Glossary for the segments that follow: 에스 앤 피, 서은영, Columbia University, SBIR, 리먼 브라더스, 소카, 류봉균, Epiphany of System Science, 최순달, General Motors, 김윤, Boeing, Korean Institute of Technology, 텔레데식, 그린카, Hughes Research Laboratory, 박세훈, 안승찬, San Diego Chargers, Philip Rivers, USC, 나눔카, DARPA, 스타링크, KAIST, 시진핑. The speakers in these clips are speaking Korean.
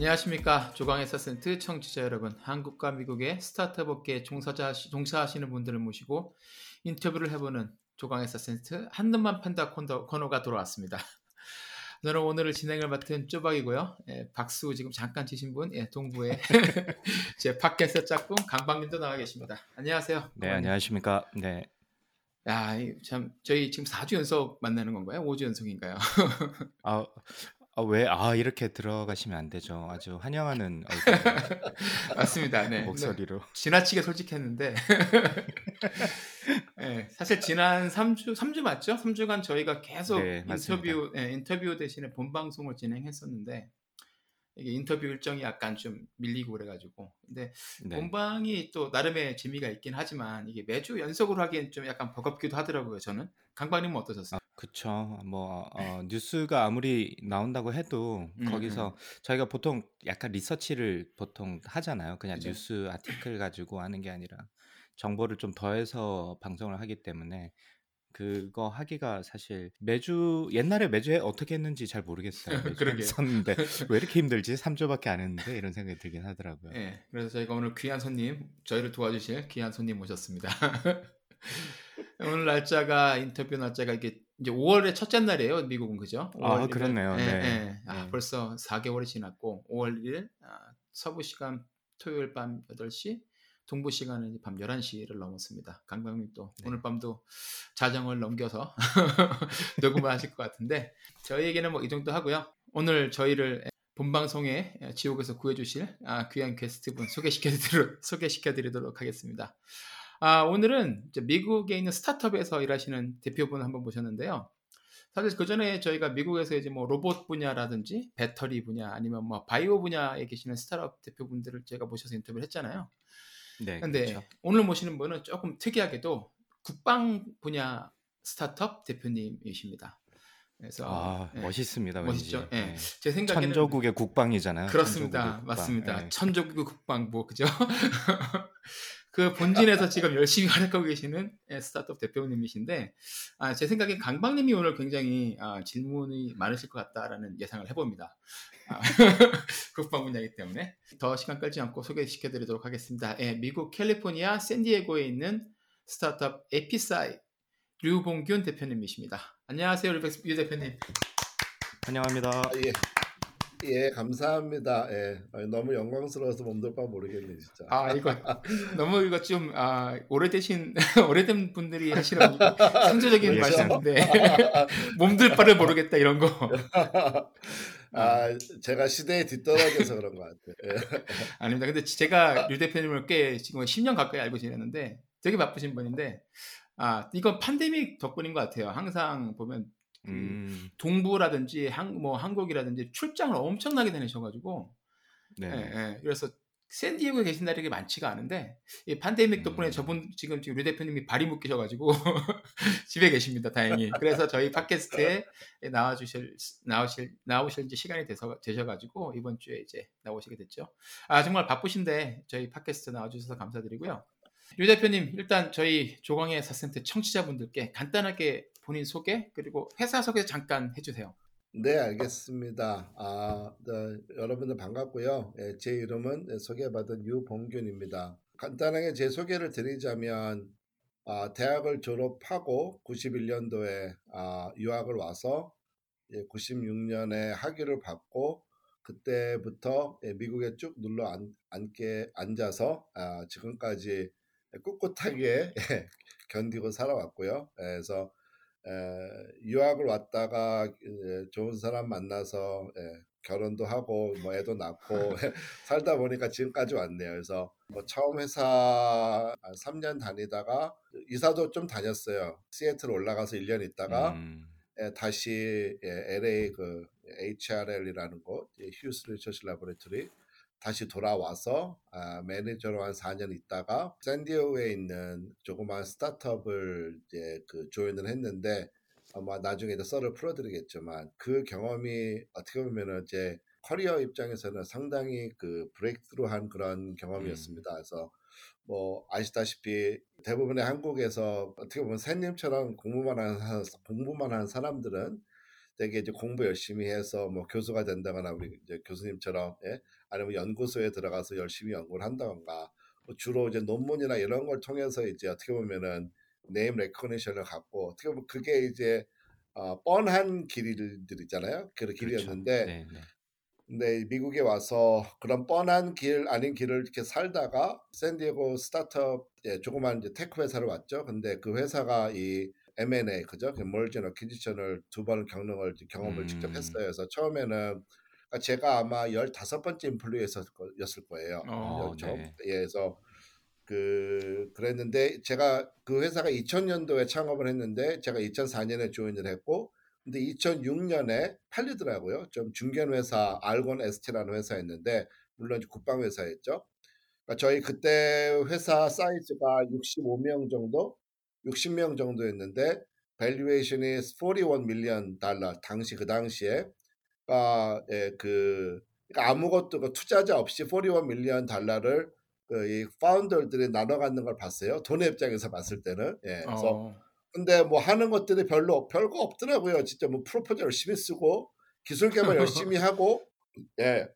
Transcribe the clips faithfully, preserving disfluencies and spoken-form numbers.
안녕하십니까. 조광의 사센트 청취자 여러분, 한국과 미국의 스타트업 업계에 종사하시는 분들을 모시고 인터뷰를 해보는 조광의 사센트 한눈만 판다 코너가 돌아왔습니다. 저는 오늘을 진행을 맡은 쪼박이고요. 예, 박수 지금 잠깐 치신 분, 예, 동부의 제 팟캐스트 짝꿍 강박님도 나와 계십니다. 안녕하세요. 네, 안녕하십니까. 네. 야, 참 저희 지금 사 주 연속 만나는 건가요? 오 주 연속인가요? 아. 아, 왜? 아, 이렇게 들어가시면 안 되죠. 아주 환영하는 맞습니다. 네. 목소리로 지나치게 솔직했는데 네, 사실 지난 삼 주 삼 주 맞죠? 삼 주간 저희가 계속 네, 인터뷰 네, 인터뷰 대신에 본방송을 진행했었는데 이게 인터뷰 일정이 약간 좀 밀리고 그래가지고 근데 네. 본방이 또 나름의 재미가 있긴 하지만 이게 매주 연속으로 하기엔 좀 약간 버겁기도 하더라고요. 저는 강박님은 어떠셨어요? 아, 그쵸. 뭐 어, 뉴스가 아무리 나온다고 해도 음, 거기서 음. 저희가 보통 약간 리서치를 보통 하잖아요. 그냥 네. 뉴스 아티클 가지고 하는 게 아니라 정보를 좀 더해서 방송을 하기 때문에 그거 하기가 사실 매주 옛날에 매주에 어떻게 했는지 잘 모르겠어요. 그러게 했었는데 왜 이렇게 힘들지? 삼 주밖에 안 했는데 이런 생각이 들긴 하더라고요. 네, 그래서 저희가 오늘 귀한 손님, 저희를 도와주실 귀한 손님 모셨습니다. 오늘 날짜가 인터뷰 날짜가 이게 이제 오월의 첫째 날이에요. 미국은 그죠? 아, 그렇네요. 네, 네. 네. 아, 네. 벌써 사 개월이 지났고 오월 일일 아, 서부 시간 토요일 밤 여덟 시. 동부 시간은 밤 열한 시를 넘었습니다. 강박님 또 네. 오늘 밤도 자정을 넘겨서 녹음을 하실 것 같은데 저희에게는 뭐 이 정도 하고요. 오늘 저희를 본방송에 지옥에서 구해주실 아, 귀한 게스트분 소개시켜드리도록, 소개시켜드리도록 하겠습니다. 아, 오늘은 이제 미국에 있는 스타트업에서 일하시는 대표분을 한번 모셨는데요. 사실 그 전에 저희가 미국에서 이제 뭐 로봇 분야라든지 배터리 분야 아니면 뭐 바이오 분야에 계시는 스타트업 대표분들을 제가 모셔서 인터뷰를 했잖아요. 네, 근데 그렇죠. 오늘 모시는 분은 조금 특이하게도 국방 분야 스타트업 대표님이십니다. 그래서 아, 예. 멋있습니다. 멋있죠. 예. 네. 제 생각에는 천조국의 국방이잖아요. 그렇습니다. 천조국의 국방. 맞습니다. 네. 천조국의 국방부 그죠? 그 본진에서 지금 열심히 활약하고 계시는 스타트업 대표님이신데 아, 제 생각엔 강박님이 오늘 굉장히 아, 질문이 많으실 것 같다라는 예상을 해봅니다. 아, 국방 분야이기 때문에 더 시간 끌지 않고 소개시켜드리도록 하겠습니다. 예, 미국 캘리포니아 샌디에고에 있는 스타트업 에피사이 류봉균 대표님이십니다. 안녕하세요, 류 대표님. 안녕합니다. 예. 예, 감사합니다. 예, 너무 영광스러워서 몸둘 바 모르겠네 진짜. 아 이거 너무 이거 좀 아, 오래되신 오래된 분들이 하시는 상조적인 말씀인데 몸둘 바를 모르겠다 이런 거. 아 제가 시대에 뒤떨어져서 그런 것 같아요. 아닙니다. 근데 제가 류 대표님을 꽤 지금 십 년 가까이 알고 지냈는데 되게 바쁘신 분인데 아 이건 팬데믹 덕분인 것 같아요. 항상 보면. 음. 동부라든지 한, 뭐 한국이라든지 출장을 엄청나게 다니셔가지고 네. 예, 예. 그래서 샌디에고에 계신 날이 많지가 않은데 이 팬데믹 덕분에 음. 저분 지금 지금 류 대표님이 발이 묶이셔가지고 집에 계십니다. 다행히. 그래서 저희 팟캐스트에 나와주실 나오실 나오실 이제 시간이 돼서 되셔가지고 이번 주에 이제 나오시게 됐죠. 아 정말 바쁘신데 저희 팟캐스트 나와주셔서 감사드리고요. 류 대표님 일단 저희 조광의 사센트 청취자분들께 간단하게 본인 소개 그리고 회사 소개 잠깐 해주세요. 네 알겠습니다. 아, 네, 여러분들 반갑고요. 예, 제 이름은 소개받은 유봉균입니다. 간단하게 제 소개를 드리자면 아, 대학을 졸업하고 구십일 년도에 아, 유학을 와서 예, 구십육 년에 학위를 받고 그때부터 예, 미국에 쭉 눌러 앉, 앉게 앉아서 아, 지금까지 꿋꿋하게 예, 견디고 살아왔고요. 예, 그래서 에, 유학을 왔다가 에, 좋은 사람 만나서 에, 결혼도 하고 뭐 애도 낳고 살다 보니까 지금까지 왔네요. 그래서 뭐 처음 회사 삼 년 다니다가 이사도 좀 다녔어요. 시애틀 올라가서 일 년 있다가 음. 에, 다시 에, 엘에이 그 에이치알엘이라는 곳, Hughes Research Laboratory 다시 돌아와서 아, 매니저로 한 사 년 있다가 샌디에고에 있는 조그마한 스타트업을 이제 그 조인을 했는데 아마 나중에 이제 썰을 풀어드리겠지만 그 경험이 어떻게 보면은 이제 커리어 입장에서는 상당히 그 브레이크스루한 그런 경험이었습니다. 음. 그래서 뭐 아시다시피 대부분의 한국에서 어떻게 보면 샌님처럼 공부만 하는 공부만 하는 사람들은 되게 이제 공부 열심히 해서 뭐 교수가 된다거나 우리 이제 교수님처럼 예? 아니면 연구소에 들어가서 열심히 연구를 한다던가 뭐 주로 이제 논문이나 이런 걸 통해서 이제 어떻게 보면은 네임 레코니션을 갖고 어떻게 보면 그게 이제 어, 뻔한 길들 있잖아요. 그 길이었는데 그렇죠. 네, 네. 근데 미국에 와서 그런 뻔한 길 아닌 길을 이렇게 살다가 샌디에고 스타트업 예, 조그만 이제 테크 회사로 왔죠. 근데 그 회사가 이 엠 앤 에이 그죠? 멀진 어퀴지션을 두 번 겪는 걸 경험을 음. 직접 했어요. 그래서 처음에는 제가 아마 열다섯 번째 인플루에이서였을 거예요. 어, 네. 예, 그래서 그 그랬는데 제가 그 회사가 이천 년도에 창업을 했는데 제가 이천사 년에 조인을 했고 근데 이천육 년에 팔리더라고요. 좀 중견 회사 알곤 에스티라는 회사였는데 물론 국방 회사였죠. 그러니까 저희 그때 회사 사이즈가 육십오 명 정도, 육십 명 정도였는데 밸류에이션이 사십일 밀리언 달러 당시 그 당시에 아, 예, 그 그러니까 아무것도 그 투자자 없이 사십일 밀리언 달러를 그 이 파운더들이 나눠 갖는 걸 봤어요. 돈의 입장에서 봤을 때는. 예. 그래서 어. 근데 뭐 하는 것들이 별로 별거 없더라고요. 진짜 뭐 프로포즈 열심히 쓰고 기술 개발 열심히 하고 예.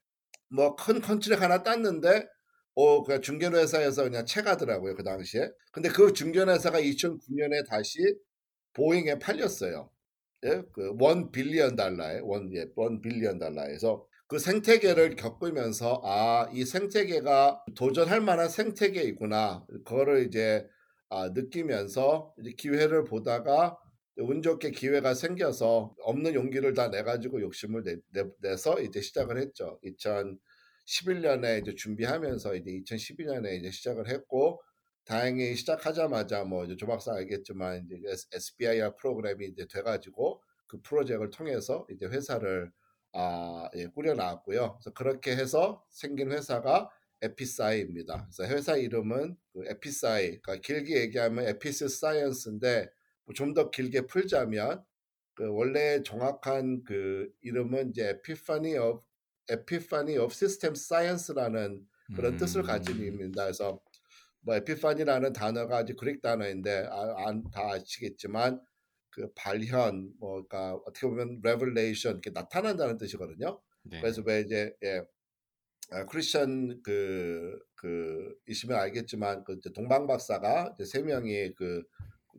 뭐 큰 컨트랙 하나 땄는데 오, 그 중견 회사에서 그냥 채가더라고요. 그 당시에. 근데 그 중견 회사가 이천구 년에 다시 보잉에 팔렸어요. 예? 그 일 빌리언 달러에 원 예, 일 빌리언 달러에서 그 생태계를 겪으면서 아, 이 생태계가 도전할 만한 생태계이구나. 그거를 이제 아, 느끼면서 이제 기회를 보다가 운 좋게 기회가 생겨서 없는 용기를 다 내가지고 욕심을 내, 내, 내서 이제 시작을 했죠. 이천십일 년에 이제 준비하면서 이제 이천십이 년에 이제 시작을 했고 다행히 시작하자마자 뭐 이제 조박사 알겠지만 이제 에스비아이알 프로그램이 이제 돼가지고 그 프로젝트를 통해서 이제 회사를 아, 예, 꾸려 나왔고요. 그래서 그렇게 해서 생긴 회사가 에피사이입니다. 그래서 회사 이름은 그 에피사이, 그러니까 길게 얘기하면 에피스 사이언스인데 뭐 좀 더 길게 풀자면 그 원래 정확한 그 이름은 이제 에피파니 of Epiphany of System Science라는 그런 음. 뜻을 가진 이름입니다. 그래서 뭐 에피파니라는 단어가 이제 그릭 단어인데 아, 안, 다 아시겠지만 그 발현, 뭐 그러니까 어떻게 보면 레벨레이션 이렇게 나타난다는 뜻이거든요. 네. 그래서 왜 이제 예, 아, 크리스천 그 그이시면 알겠지만 그 동방 박사가 이제 세 명이 그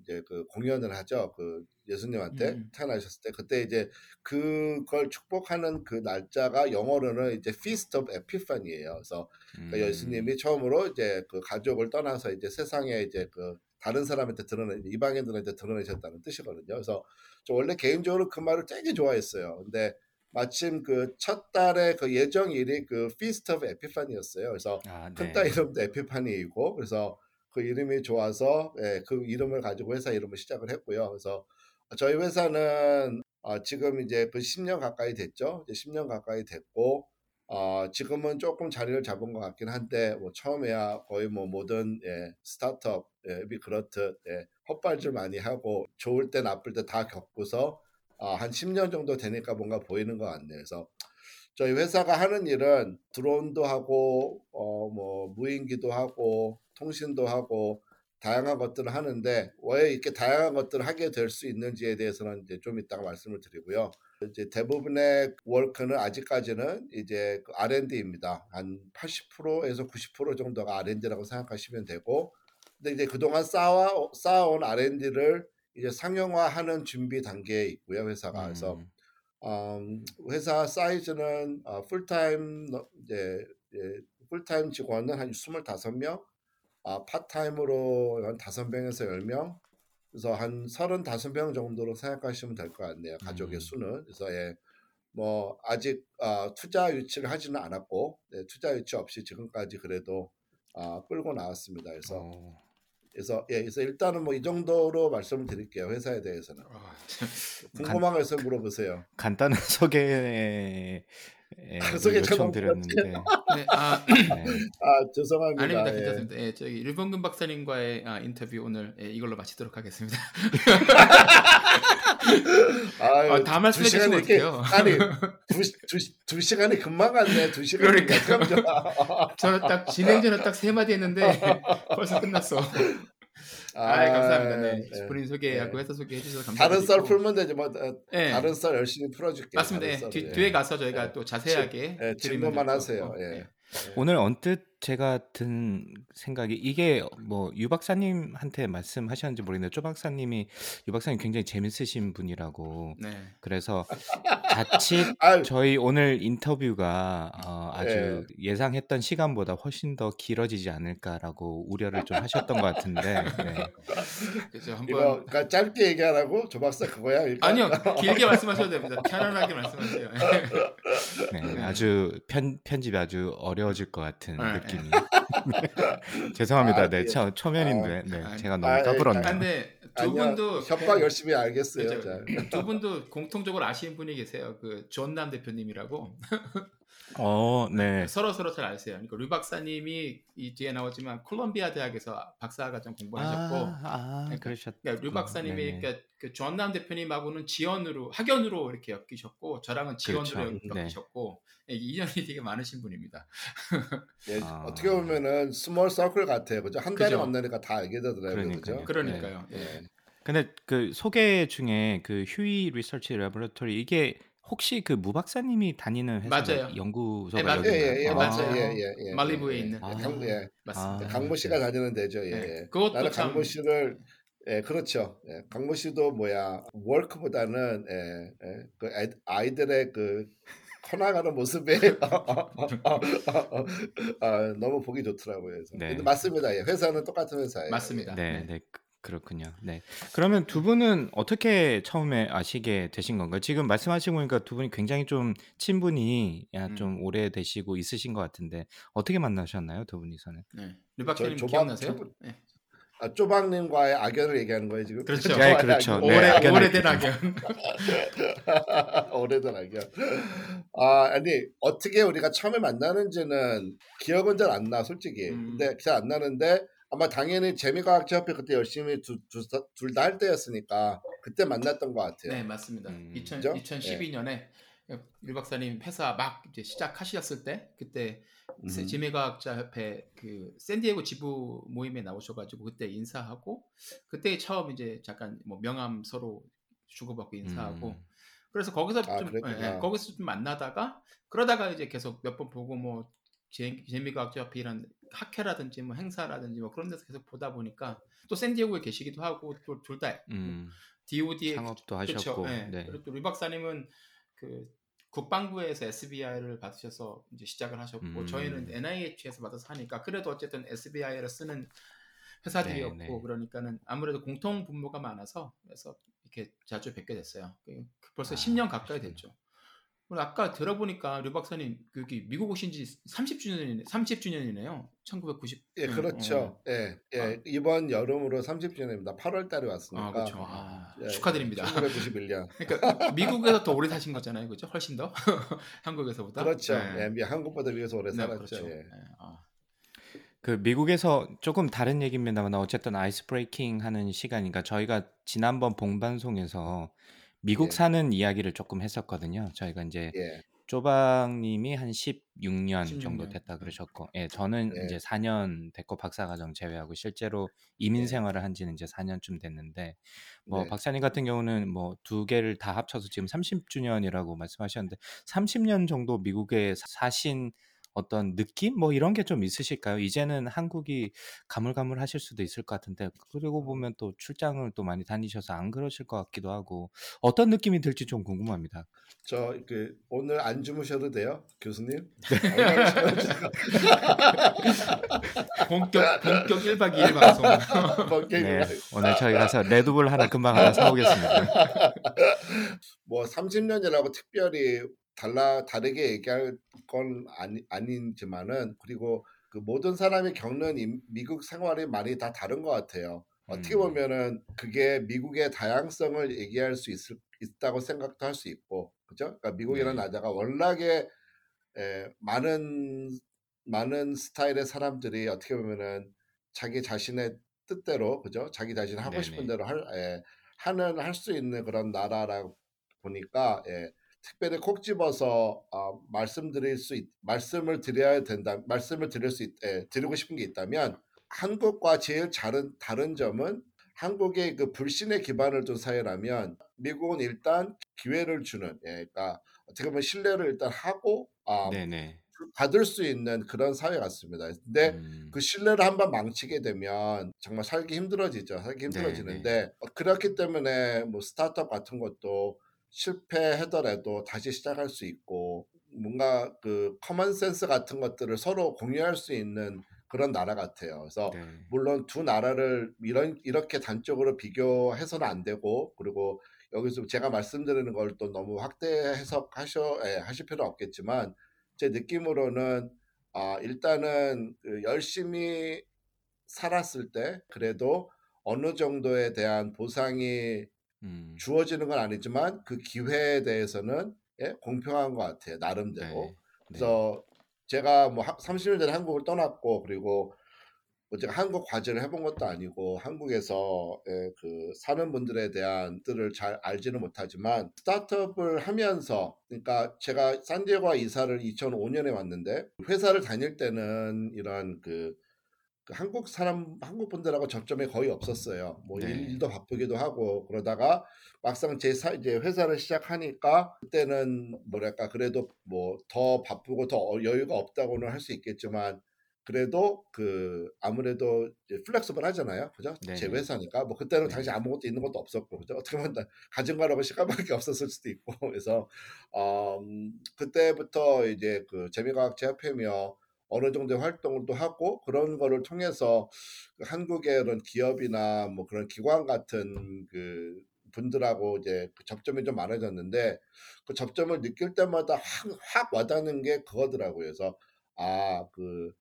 이제 그 공연을 하죠. 그 예수님한테 음. 태어나셨을 때 그때 이제 그걸 축복하는 그 날짜가 영어로는 이제 Feast of Epiphany예요. 그래서 음. 그 예수님이 처음으로 이제 그 가족을 떠나서 이제 세상에 이제 그 다른 사람한테 드러내 이방인들한테 드러내셨다는 뜻이거든요. 그래서 저 원래 개인적으로 그 말을 되게 좋아했어요. 근데 마침 그 첫 달에 그 예정일이 그 Feast of Epiphany였어요. 그래서 아, 네. 큰 딸 이름도 에피파니이고 그래서 그 이름이 좋아서 예, 그 이름을 가지고 회사 이름을 시작을 했고요. 그래서 저희 회사는 어, 지금 이제 그 십 년 가까이 됐죠. 이제 십 년 가까이 됐고 어, 지금은 조금 자리를 잡은 것 같긴 한데 뭐 처음에야 거의 뭐 모든 예, 스타트업 예, 그렇듯 예, 헛발질 많이 하고 좋을 때 나쁠 때 다 겪고서 어, 한 십 년 정도 되니까 뭔가 보이는 것 같네요. 그래서 저희 회사가 하는 일은 드론도 하고 어, 뭐 무인기도 하고 통신도 하고 다양한 것들을 하는데 왜 이렇게 다양한 것들을 하게 될 수 있는지에 대해서는 이제 좀 이따가 말씀을 드리고요. 이제 대부분의 워크는 아직까지는 이제 알앤디입니다. 한 팔십 퍼센트에서 구십 퍼센트 정도가 알앤디라고 생각하시면 되고, 근데 이제 그동안 쌓아 쌓아온 알앤디를 이제 상용화하는 준비 단계에 있고요. 회사가 음. 그래서 음, 회사 사이즈는 어, 풀타임 이제, 이제 풀타임 직원은 한 이십오 명. 아, 파트타임으로 한 다섯 명에서 열 명, 그래서 한 삼십오 명 정도로 생각하시면 될 것 같네요. 가족의 음. 수는. 그래서 예, 뭐 아직 아, 투자 유치를 하지는 않았고 예, 투자 유치 없이 지금까지 그래도 아, 끌고 나왔습니다. 그래서 오. 그래서 예, 그래서 일단은 뭐 이 정도로 말씀을 드릴게요. 회사에 대해서는. 아, 궁금한 거 있으면 물어보세요. 간단한 소개에 예, 소개 요청드렸는데. 네, 아, 네. 아 죄송합니다. 아닙니다, 괜찮습니다. 예. 예, 저기 류봉균 박사님과의 아, 인터뷰 오늘 예, 이걸로 마치도록 하겠습니다. 아유, 아, 다 말씀해주시면 어떡해요. 아니 두, 두, 두 시간이 금방 갔네. 두 시간이 그러니까 저는 딱 진행 전에 딱 세 마디 했는데 벌써 끝났어. 아, 아이, 감사합니다. 네. 네. 본인 소개하고 네. 회사 소개해 주셔서 감사합니다. 다른 썰 풀면 되지 뭐. 네. 다른 썰 열심히 풀어줄게요. 맞습니다. 네. 썰, 뒤, 네. 뒤에 가서 저희가 네. 또 자세하게 네. 질문만 하세요. 예. 네. 오늘 언뜻 제가 든 생각이 이게 뭐 유 박사님한테 말씀하셨는지 모르겠는데 조 박사님이 유 박사님 굉장히 재밌으신 분이라고 네. 그래서 자칫 아유. 저희 오늘 인터뷰가 어 아주 네. 예상했던 시간보다 훨씬 더 길어지지 않을까라고 우려를 좀 하셨던 것 같은데 네. 그렇죠. 한번 이거 그러니까 짧게 얘기하라고 조 박사 그거야? 일단. 아니요 길게 말씀하셔도 됩니다. 편안하게 말씀하세요. 네, 아주 편, 편집이 아주 어려워질 것 같은 네. 느낌. 죄송합니다. 아, 네, 예. 처, 초면인데 아, 네, 아, 제가 너무 까불었네요. 아, 근데 두 분도 협박 열심히 알겠어요. 그렇죠. 두 분도 공통적으로 아시는 분이 계세요. 그 존남 대표님이라고. 어, 네. 서로 서로 잘 아세요. 그러니까 류 박사님이 이 뒤에 나오지만 콜롬비아 대학에서 박사과정 공부하셨고, 아, 아 그러니까, 그러셨. 그러니까 류 박사님이 그러니까 그 존남 대표님하고는 지연으로 학연으로 이렇게 엮이셨고, 저랑은 지원으로 그렇죠. 엮이셨고. 네. 인연이 되게 많으신 분입니다. 예, 아... 어떻게 보면은 스몰 서클 같아요, 그죠? 한 달이 만나니까 다 알게 되더라고요, 그죠? 그러니까요. 예. 예. 근데 그 소개 중에 그 휴이 리서치 레버러토리 이게 혹시 그 무 박사님이 다니는 회사 연구소가 여기인가요? 예, 예, 예, 맞아요. 예, 예, 예, 말리부에 예, 있는. 예, 강, 예. 맞습니다. 아, 강모 씨가 다니는 데죠. 예. 예. 그것도 나는 참... 강모 씨를 예, 그렇죠. 예, 강모 씨도 뭐야 워크보다는 예, 예, 그 아이들의 그 커나가는 모습에 아, 너무 보기 좋더라고요. 네. 근데 맞습니다. 예. 회사는 똑같은 회사예요. 맞습니다. 네, 네. 네. 그렇군요. 네. 그러면 두 분은 어떻게 처음에 아시게 되신 건가요? 지금 말씀하시고 보니까 두 분이 굉장히 좀 친분이 좀 음. 오래 되시고 있으신 것 같은데 어떻게 만나셨나요, 두 분이서는? 네. 류 박사님 기억나세요? 조, 네. 아, 쪼박님과의 악연을 얘기하는 거예요 지금? 그렇죠. 예, 그렇죠. 오래, 네, 악연 오래된 악연. 오래된 악연. 아, 아니 어떻게 우리가 처음에 만나는지는 기억은 잘 안 나 솔직히. 음. 근데 잘 안 나는데 아마 당연히 재미과학협회 그때 열심히 둘 다 할 때였으니까 그때 만났던 것 같아요. 네, 맞습니다. 음. 이천, 이천십이 년에 네. 류 박사님 회사 막 이제 시작하셨을 때 그때 음. 재미과학자협회 그 샌디에고 지부 모임에 나오셔가지고 그때 인사하고 그때 처음 이제 잠깐 뭐 명함 서로 주고받고 인사하고 음. 그래서 거기서 아, 좀 예, 거기서 좀 만나다가 그러다가 이제 계속 몇 번 보고 뭐 재미과학자협회 이런 학회라든지 뭐 행사라든지 뭐 그런 데서 계속 보다 보니까 또 샌디에고에 계시기도 하고 또 둘 다 음. 디오디에 창업도 그쵸, 하셨고 예, 네. 그리고 또 류 박사님은 그 국방부에서 에스비아이를 받으셔서 이제 시작을 하셨고 음. 저희는 엔아이에이치에서 받아서 하니까 그래도 어쨌든 에스비아이를 쓰는 회사들이었고 네네. 그러니까는 아무래도 공통 분모가 많아서 그래서 이렇게 자주 뵙게 됐어요. 벌써 아, 십 년 가까이 그렇구나. 됐죠. 오늘 아까 들어보니까 류 박사님 여기 미국 오신 지 삼십 주년이네, 삼십 주년이네요. 천구백구십. 예, 그렇죠. 어. 예, 예. 아. 이번 여름으로 삼십 주년입니다. 팔월 달에 왔으니까. 아, 그렇죠. 아, 예, 축하드립니다. 천구백구십일 년. 그러니까 미국에서 더 오래 사신 거잖아요, 그렇죠? 훨씬 더 한국에서보다. 그렇죠. 예, 예 한국보다 미국에서 오래 네, 살았죠. 그렇죠. 예. 예. 아. 그 미국에서 조금 다른 얘기입니다만 어쨌든 아이스 브레이킹 하는 시간이니까 저희가 지난번 봉방송에서 미국 예. 사는 이야기를 조금 했었거든요. 저희가 이제 예. 쪼박님이 한 십육 년, 십육 년 정도 됐다 그러셨고, 예, 저는 예. 이제 사 년 됐고 박사과정 제외하고 실제로 이민 예. 생활을 한지는 이제 사 년쯤 됐는데, 뭐 예. 박사님 같은 경우는 뭐 두 개를 다 합쳐서 지금 삼십 주년이라고 말씀하셨는데, 삼십 년 정도 미국에 사신 어떤 느낌 뭐 이런 게 좀 있으실까요? 이제는 한국이 가물가물하실 수도 있을 것 같은데 그러고 보면 또 출장을 또 많이 다니셔서 안 그러실 것 같기도 하고 어떤 느낌이 들지 좀 궁금합니다. 저 그 오늘 안 주무셔도 돼요, 교수님. 본격 본격 일 박 이 일 방송. 네, 오늘 저희 가서 레드불 하나 금방 하나 사오겠습니다. 뭐 삼십 년이라고 특별히 달라 다르게 얘기할 건 아니, 아니지만은 그리고 그 모든 사람이 겪는 임, 미국 생활이 많이 다 다른 것 같아요. 어떻게 보면은 그게 미국의 다양성을 얘기할 수 있을, 있다고 생각도 할 수 있고, 그죠? 그러니까 미국이라는 나라가 워낙에 에, 많은 많은 스타일의 사람들이 어떻게 보면은 자기 자신의 뜻대로, 그죠? 자기 자신 하고 싶은 네네. 대로 할, 에, 하는 할 수 있는 그런 나라라 보니까 에, 특별히 콕 집어서 어, 말씀드릴 수 있, 말씀을 드려야 된다, 말씀을 드릴 수 있, 에, 드리고 싶은 게 있다면. 한국과 제일 다른, 다른 점은 한국의 그 불신의 기반을 둔 사회라면 미국은 일단 기회를 주는, 예, 그러니까 어떻게 보면 신뢰를 일단 하고 아, 받을 수 있는 그런 사회 같습니다. 근데 음. 그 신뢰를 한번 망치게 되면 정말 살기 힘들어지죠. 살기 힘들어지는데 네네. 그렇기 때문에 뭐 스타트업 같은 것도 실패하더라도 다시 시작할 수 있고 뭔가 그 커먼 센스 같은 것들을 서로 공유할 수 있는 그런 나라 같아요. 그래서 네. 물론 두 나라를 이런 이렇게 단적으로 비교해서는 안 되고 그리고 여기서 제가 말씀드리는 걸 또 너무 확대 해석하셔 예, 하실 필요는 없겠지만 제 느낌으로는 아, 일단은 그 열심히 살았을 때 그래도 어느 정도에 대한 보상이 음. 주어지는 건 아니지만 그 기회에 대해서는 예, 공평한 것 같아요. 나름대로. 네. 그래서 네. 제가 뭐 삼십 년 전에 한국을 떠났고 그리고 뭐 제가 한국 과제를 해본 것도 아니고 한국에서 그 사는 분들에 대한 것들을 잘 알지는 못하지만 스타트업을 하면서 그러니까 제가 산디에고와 이사를 이천오 년에 왔는데 회사를 다닐 때는 이런 그 한국 사람 한국 분들하고 접점이 거의 없었어요. 뭐 네. 일도 바쁘기도 하고 그러다가 막상 제 사, 이제 회사를 시작하니까 그때는 뭐랄까 그래도 뭐 더 바쁘고 더 여유가 없다고는 할 수 있겠지만 그래도 그 아무래도 플렉서블 하잖아요, 그죠? 네. 제 회사니까 뭐 그때는 네. 당시 아무것도 있는 것도 없었고 그죠? 어떻게 보면 가진 거라고 시간밖에 없었을 수도 있고 그래서 어, 그때부터 이제 그 재미과학 제협회며 어느 정도의 활동을 또 하고 그런 거를 통해서 한국의 그런 기업이나 뭐 그런 기관 같은 그 분들하고 이제 그 접점이 좀 많아졌는데 그 접점을 느낄 때마다 확, 확 와닿는 게 그거더라고요. 그래서 아, 그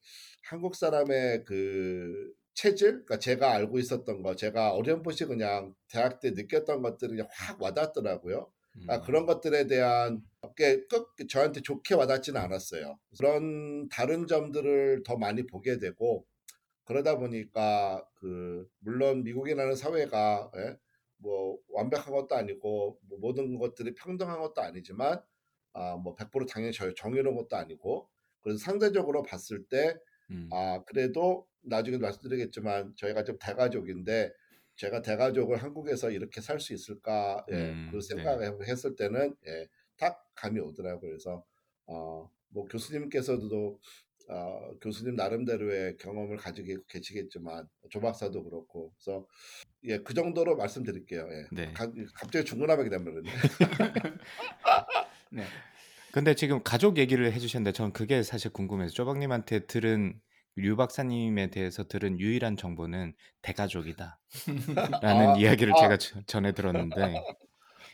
한국 사람의 그 체질, 그러니까 제가 알고 있었던 거, 제가 어렴풋이 그냥 대학 때 느꼈던 것들이 확 와닿더라고요. 아, 그런 것들에 대한 꽤 끝 저한테 좋게 와닿지는 않았어요. 그런 다른 점들을 더 많이 보게 되고 그러다 보니까 그 물론 미국이라는 사회가 예, 뭐 완벽한 것도 아니고 뭐 모든 것들이 평등한 것도 아니지만 아, 뭐 백 퍼센트 당연히 정의로운 것도 아니고 그래서 상대적으로 봤을 때 음. 아, 그래도 나중에 말씀드리겠지만 저희가 좀 대가족인데. 제가 대가족을 한국에서 이렇게 살 수 있을까 예, 음, 그 생각을 네. 했을 때는 예, 딱 감이 오더라고요. 그래서 어, 뭐 교수님께서도 어, 교수님 나름대로의 경험을 가지고 계시겠지만 조박사도 그렇고 그래서 예, 그 정도로 말씀드릴게요. 예. 네. 가, 갑자기 중구난하게 되면 네. 근데 지금 가족 얘기를 해주셨는데 전 그게 사실 궁금해서 조박님한테 들은 류 박사님에 대해서 들은 유일한 정보는 대가족이다 라는 아, 이야기를 아. 제가 저, 전해 들었는데 아,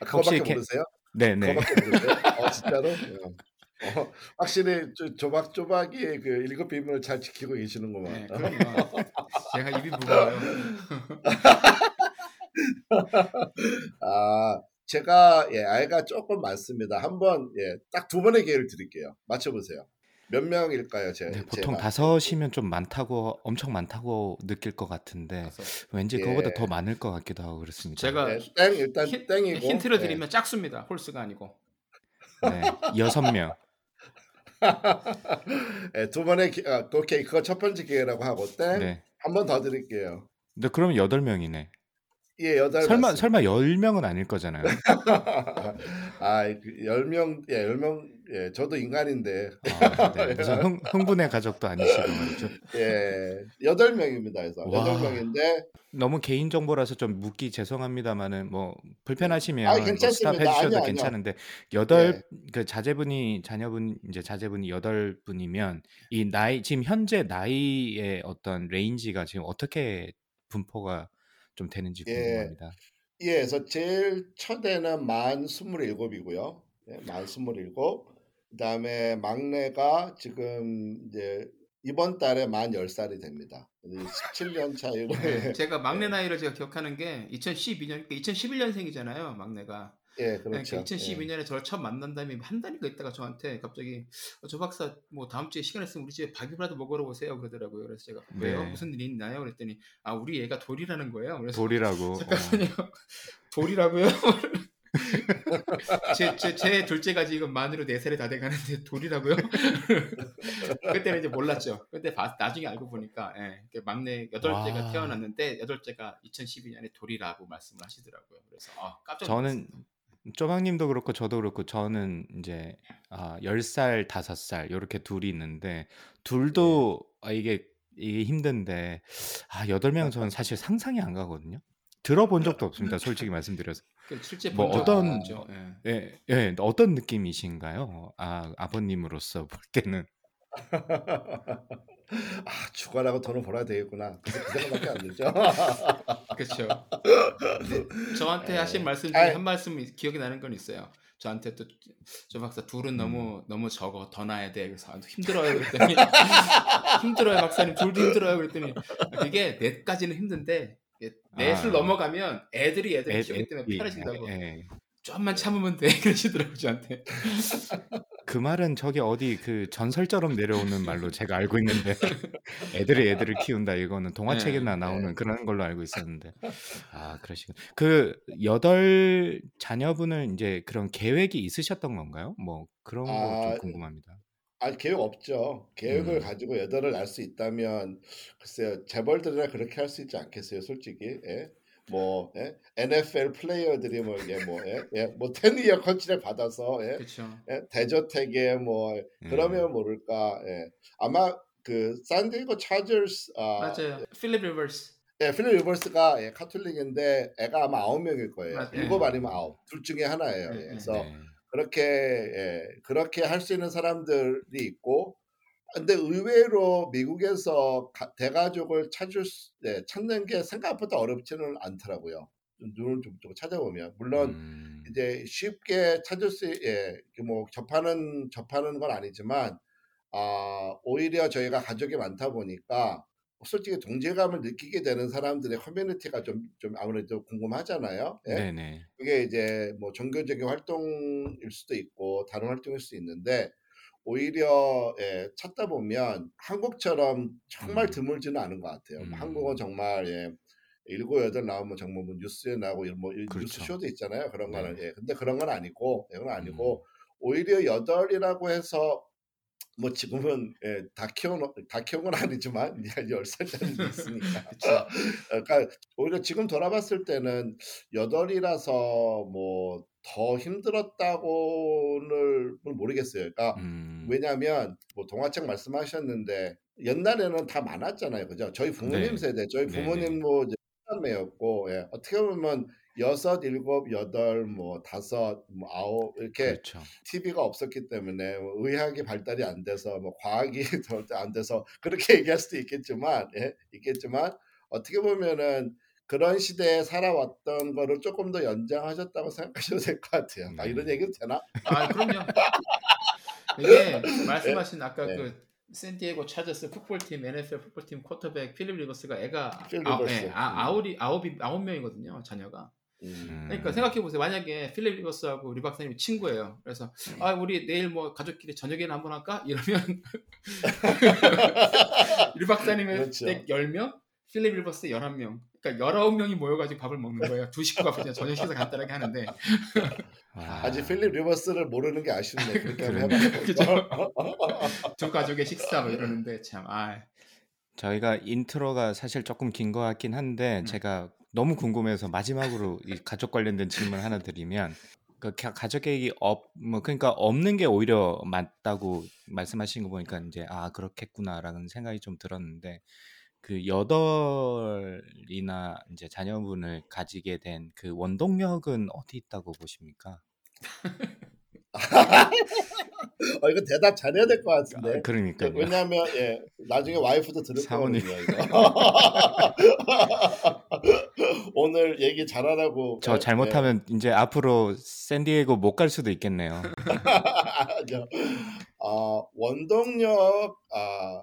그거밖에 혹시 모르세요? 네네 그거밖에 모르세요? 어, 진짜로? 어, 확실히 조, 조박조박이 그 일곱 비밀을 잘 지키고 계시는구만. 네, 그럼요. 제가 입이 무거워요. 아, 제가 예, 아이가 조금 많습니다. 한번 예, 딱 두 번의 기회를 드릴게요. 맞춰보세요. 몇 명일까요? 제, 네, 보통 제가. 다섯이면 좀 많다고 엄청 많다고 느낄 것 같은데 다섯. 왠지 예. 그거보다 더 많을 것 같기도 하고 그렇습니다. 제가 네, 땡 일단 힌, 땡이고 힌트를 네. 드리면 짝수입니다. 홀수가 아니고 네, 여섯 명. 네, 두 번의 기, 아, 오케이 그거 첫 번째 기회라고 하고 땡 네. 한 번 더 드릴게요. 근데 그러면 여덟 명이네. 예, 여덟. 설마 맞습니다. 설마 열 명은 아닐 거잖아요. 아, 열 명, 예, 열 명, 예, 저도 인간인데. 아, 네. 무슨 흥, 흥분의 가족도 아니시고 말이죠. 예, 여덟 명입니다. 그래서 여덟 명인데 너무 개인 정보라서 좀 묻기 죄송합니다만은 뭐 불편하시면 아, 뭐 스탑해 주셔도 괜찮은데 여덟 예. 그 자제분이 자녀분 이제 자제분이 여덟 분이면 이 나이 지금 현재 나이의 어떤 레인지가 지금 어떻게 분포가 좀 되는지 궁금합니다. 예, 예, 그래서 제일 첫애는 만 스물일곱이고요. 예, 만 스물일곱. 그다음에 막내가 지금 이제 이번 달에 만 열 살이 됩니다. 십칠 년 차이로. 네, 제가 막내 나이를 제가 기억하는 게 이천십이 년, 그러니까 이천십일 년생이잖아요, 막내가. 예, 그렇죠. 이천십이 년에 예. 저를 처음 만난 다음에 한 달인가 있다가 저한테 갑자기 저 박사 뭐 다음 주에 시간 있으면 우리 집에 밥이라도 먹으러 오세요 그러더라고요. 그래서 제가 왜요? 네. 무슨 일이 있나요? 그랬더니 아 우리 애가 돌이라는 거예요. 그래서 돌이라고. 잠깐만요. 어. 돌이라고요? 제, 제, 제 둘째가 지금 만으로 네 살이 다 돼가는데 돌이라고요? 그때는 이제 몰랐죠. 그때 나중에 알고 보니까 예, 막내 여덟째가 와. 태어났는데 여덟째가 이천십이 년에 돌이라고 말씀을 하시더라고요. 그래서 아, 깜짝 놀랐습니다. 저는 쪼박님도 그렇고 저도 그렇고 저는 이제 아, 열 살, 다섯 살 이렇게 둘이 있는데 둘도 네. 아, 이게, 이게 힘든데 아, 여덟 명 저는 사실 상상이 안 가거든요. 들어본 적도 없습니다. 솔직히 말씀드려서. 실제 뭐 어떤 예, 예, 어떤 느낌이신가요? 아, 아버님으로서 볼 때는. 아, 죽어라고 돈을 벌어야 되겠구나. 그 생각밖에 안 들죠. 그렇죠. 저한테 하신 말씀 중에 한 말씀이 기억이 나는 건 있어요. 저한테 또 저 박사 둘은 너무 너무 적어 더 나야 돼. 그래서 힘들어요 그랬더니 힘들어요 박사님 둘도 힘들어요 그랬더니 그게 넷까지는 힘든데 넷을 아, 넘어가면 애들이 애들이 키우기 때문에 편해진다고 좀만 참으면 돼 그러시더라고요 저한테. 그 말은 저기 어디 그 전설처럼 내려오는 말로 제가 알고 있는데 애들이 애들을 키운다 이거는 동화책에나 나오는 네. 그런 걸로 알고 있었는데 아 그러시군. 그 여덟 자녀분을 이제 그런 계획이 있으셨던 건가요? 뭐 그런 거 좀 아, 궁금합니다. 아 계획 없죠. 계획을 음. 가지고 여덟을 알 수 있다면 글쎄요 재벌들이나 그렇게 할 수 있지 않겠어요, 솔직히. 예? 뭐 예? 엔에프엘 플레이어들이 뭐 이게 뭐 예? 예? 뭐 텐 이어 컨트랙 받아서 예? 예? 대저택에 뭐 그러면 음. 모를까. 예? 아마 그 샌디에이고 차저스 아, 맞아요. 필립 리버스. 예, 필립 리버스가 예, 카톨릭인데 애가 아마 아홉 명일 거예요. 일곱 아니면 아홉 둘 중에 하나예요. 예. 그래서 네. 그렇게 예, 그렇게 할 수 있는 사람들이 있고, 근데 의외로 미국에서 가, 대가족을 찾을 수, 예, 찾는 게 생각보다 어렵지는 않더라고요. 눈을 좀, 좀 찾아보면 물론 음. 이제 쉽게 찾을 수, 예, 뭐 접하는 접하는 건 아니지만, 아 오히려 저희가 가족이 많다 보니까 솔직히 동질감을 느끼게 되는 사람들의 커뮤니티가 좀, 좀 아무래도 궁금하잖아요. 예? 네네. 그게 이제 뭐 종교적인 활동일 수도 있고 다른 활동일 수도 있는데 오히려 예, 찾다 보면 한국처럼 정말 드물지는 않은 것 같아요. 음. 한국은 정말 예, 일곱 여덟 나오면 정말 뭐 뉴스에 나오고 이런 뭐 그렇죠. 뉴스 쇼도 있잖아요. 그런 거는 네. 예, 근데 그런 건 아니고 그건 아니고 음. 오히려 여덟이라고 해서 뭐 지금은 예, 다 키운 다 키운 건 아니지만 열 살짜리도 있으니까. 그러니까 오히려 지금 돌아봤을 때는 여덟이라서 뭐 더 힘들었다고는 모르겠어요. 그러니까 음. 왜냐하면 뭐 동화책 말씀하셨는데 옛날에는 다 많았잖아요, 그죠? 저희 부모님 네. 세대, 저희 부모님 뭐 삼남매였고 예, 어떻게 보면. 여섯, 일곱, 여덟, 뭐 다섯, 뭐 아홉 이렇게 그렇죠. 티비가 없었기 때문에 뭐 의학이 발달이 안 돼서 뭐 과학이 안 돼서 그렇게 얘기할 수도 있겠지만, 예? 있겠지만 어떻게 보면은 그런 시대에 살아왔던 거를 조금 더 연장하셨다고 생각하셔도 될 것 같아요. 음. 아, 이런 얘기도 되나? 아 그럼요. 이게 말씀하신 아까 네. 그 샌디에고 차저스 풋볼팀 엔에프엘 풋볼팀 쿼터백 필립 리버스가 애가 필립 아, 리버스. 네, 아, 아홉이 아홉이 아홉 명이거든요 자녀가. 음. 그러니까 생각해 보세요. 만약에 필립 리버스하고 우리 박사님이 친구예요. 그래서 아 우리 내일 뭐 가족끼리 저녁에는 한번 할까? 이러면 우리 박사님의 그렇죠. 열 명, 필립 리버스 열한 명, 그러니까 열아홉 명이 모여가지고 밥을 먹는 거예요. 두 식구가 그냥 저녁 식사 간단하게 하는데 와. 아직 필립 리버스를 모르는 게 아쉽네. 그렇게 하면 두 가족의 식사 뭐 이러는데 참 아. 저희가 인트로가 사실 조금 긴 것 같긴 한데 음. 제가 너무 궁금해서 마지막으로 이 가족 관련된 질문 하나 드리면 그 가족 계획이 없 뭐 그러니까 없는 게 오히려 맞다고 말씀하신 거 보니까 이제 아 그렇겠구나라는 생각이 좀 들었는데 그 여덟이나 이제 자녀분을 가지게 된 그 원동력은 어디 있다고 보십니까? 어 이거 대답 잘해야 될 것 같은데. 아, 그러니까요. 왜냐하면 예 나중에 와이프도 들을 거거든요. 오늘 얘기 잘하라고. 저 잘못하면 예. 이제 앞으로 샌디에고 못 갈 수도 있겠네요. 아 원동력 아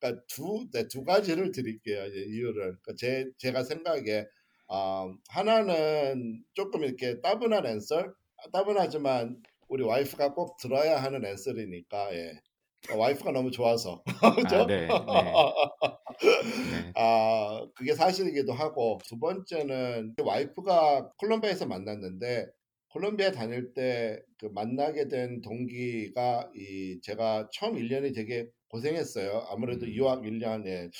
그러니까 두, 네, 두 가지를 드릴게요. 이제 이유를. 그러니까 제, 제가 생각에 어, 하나는 조금 이렇게 따분한 앤서, 따분하지만 우리 와이프가 꼭 들어야 하는 앤서이니까 예. 와이프가 너무 좋아서 그렇죠? 아, 네, 네. 아 그게 사실이기도 하고 두 번째는 와이프가 콜롬비아에서 만났는데 콜롬비아 다닐 때 그 만나게 된 동기가 이 제가 처음 일 년이 되게 고생했어요. 아무래도 음. 유학 일 년에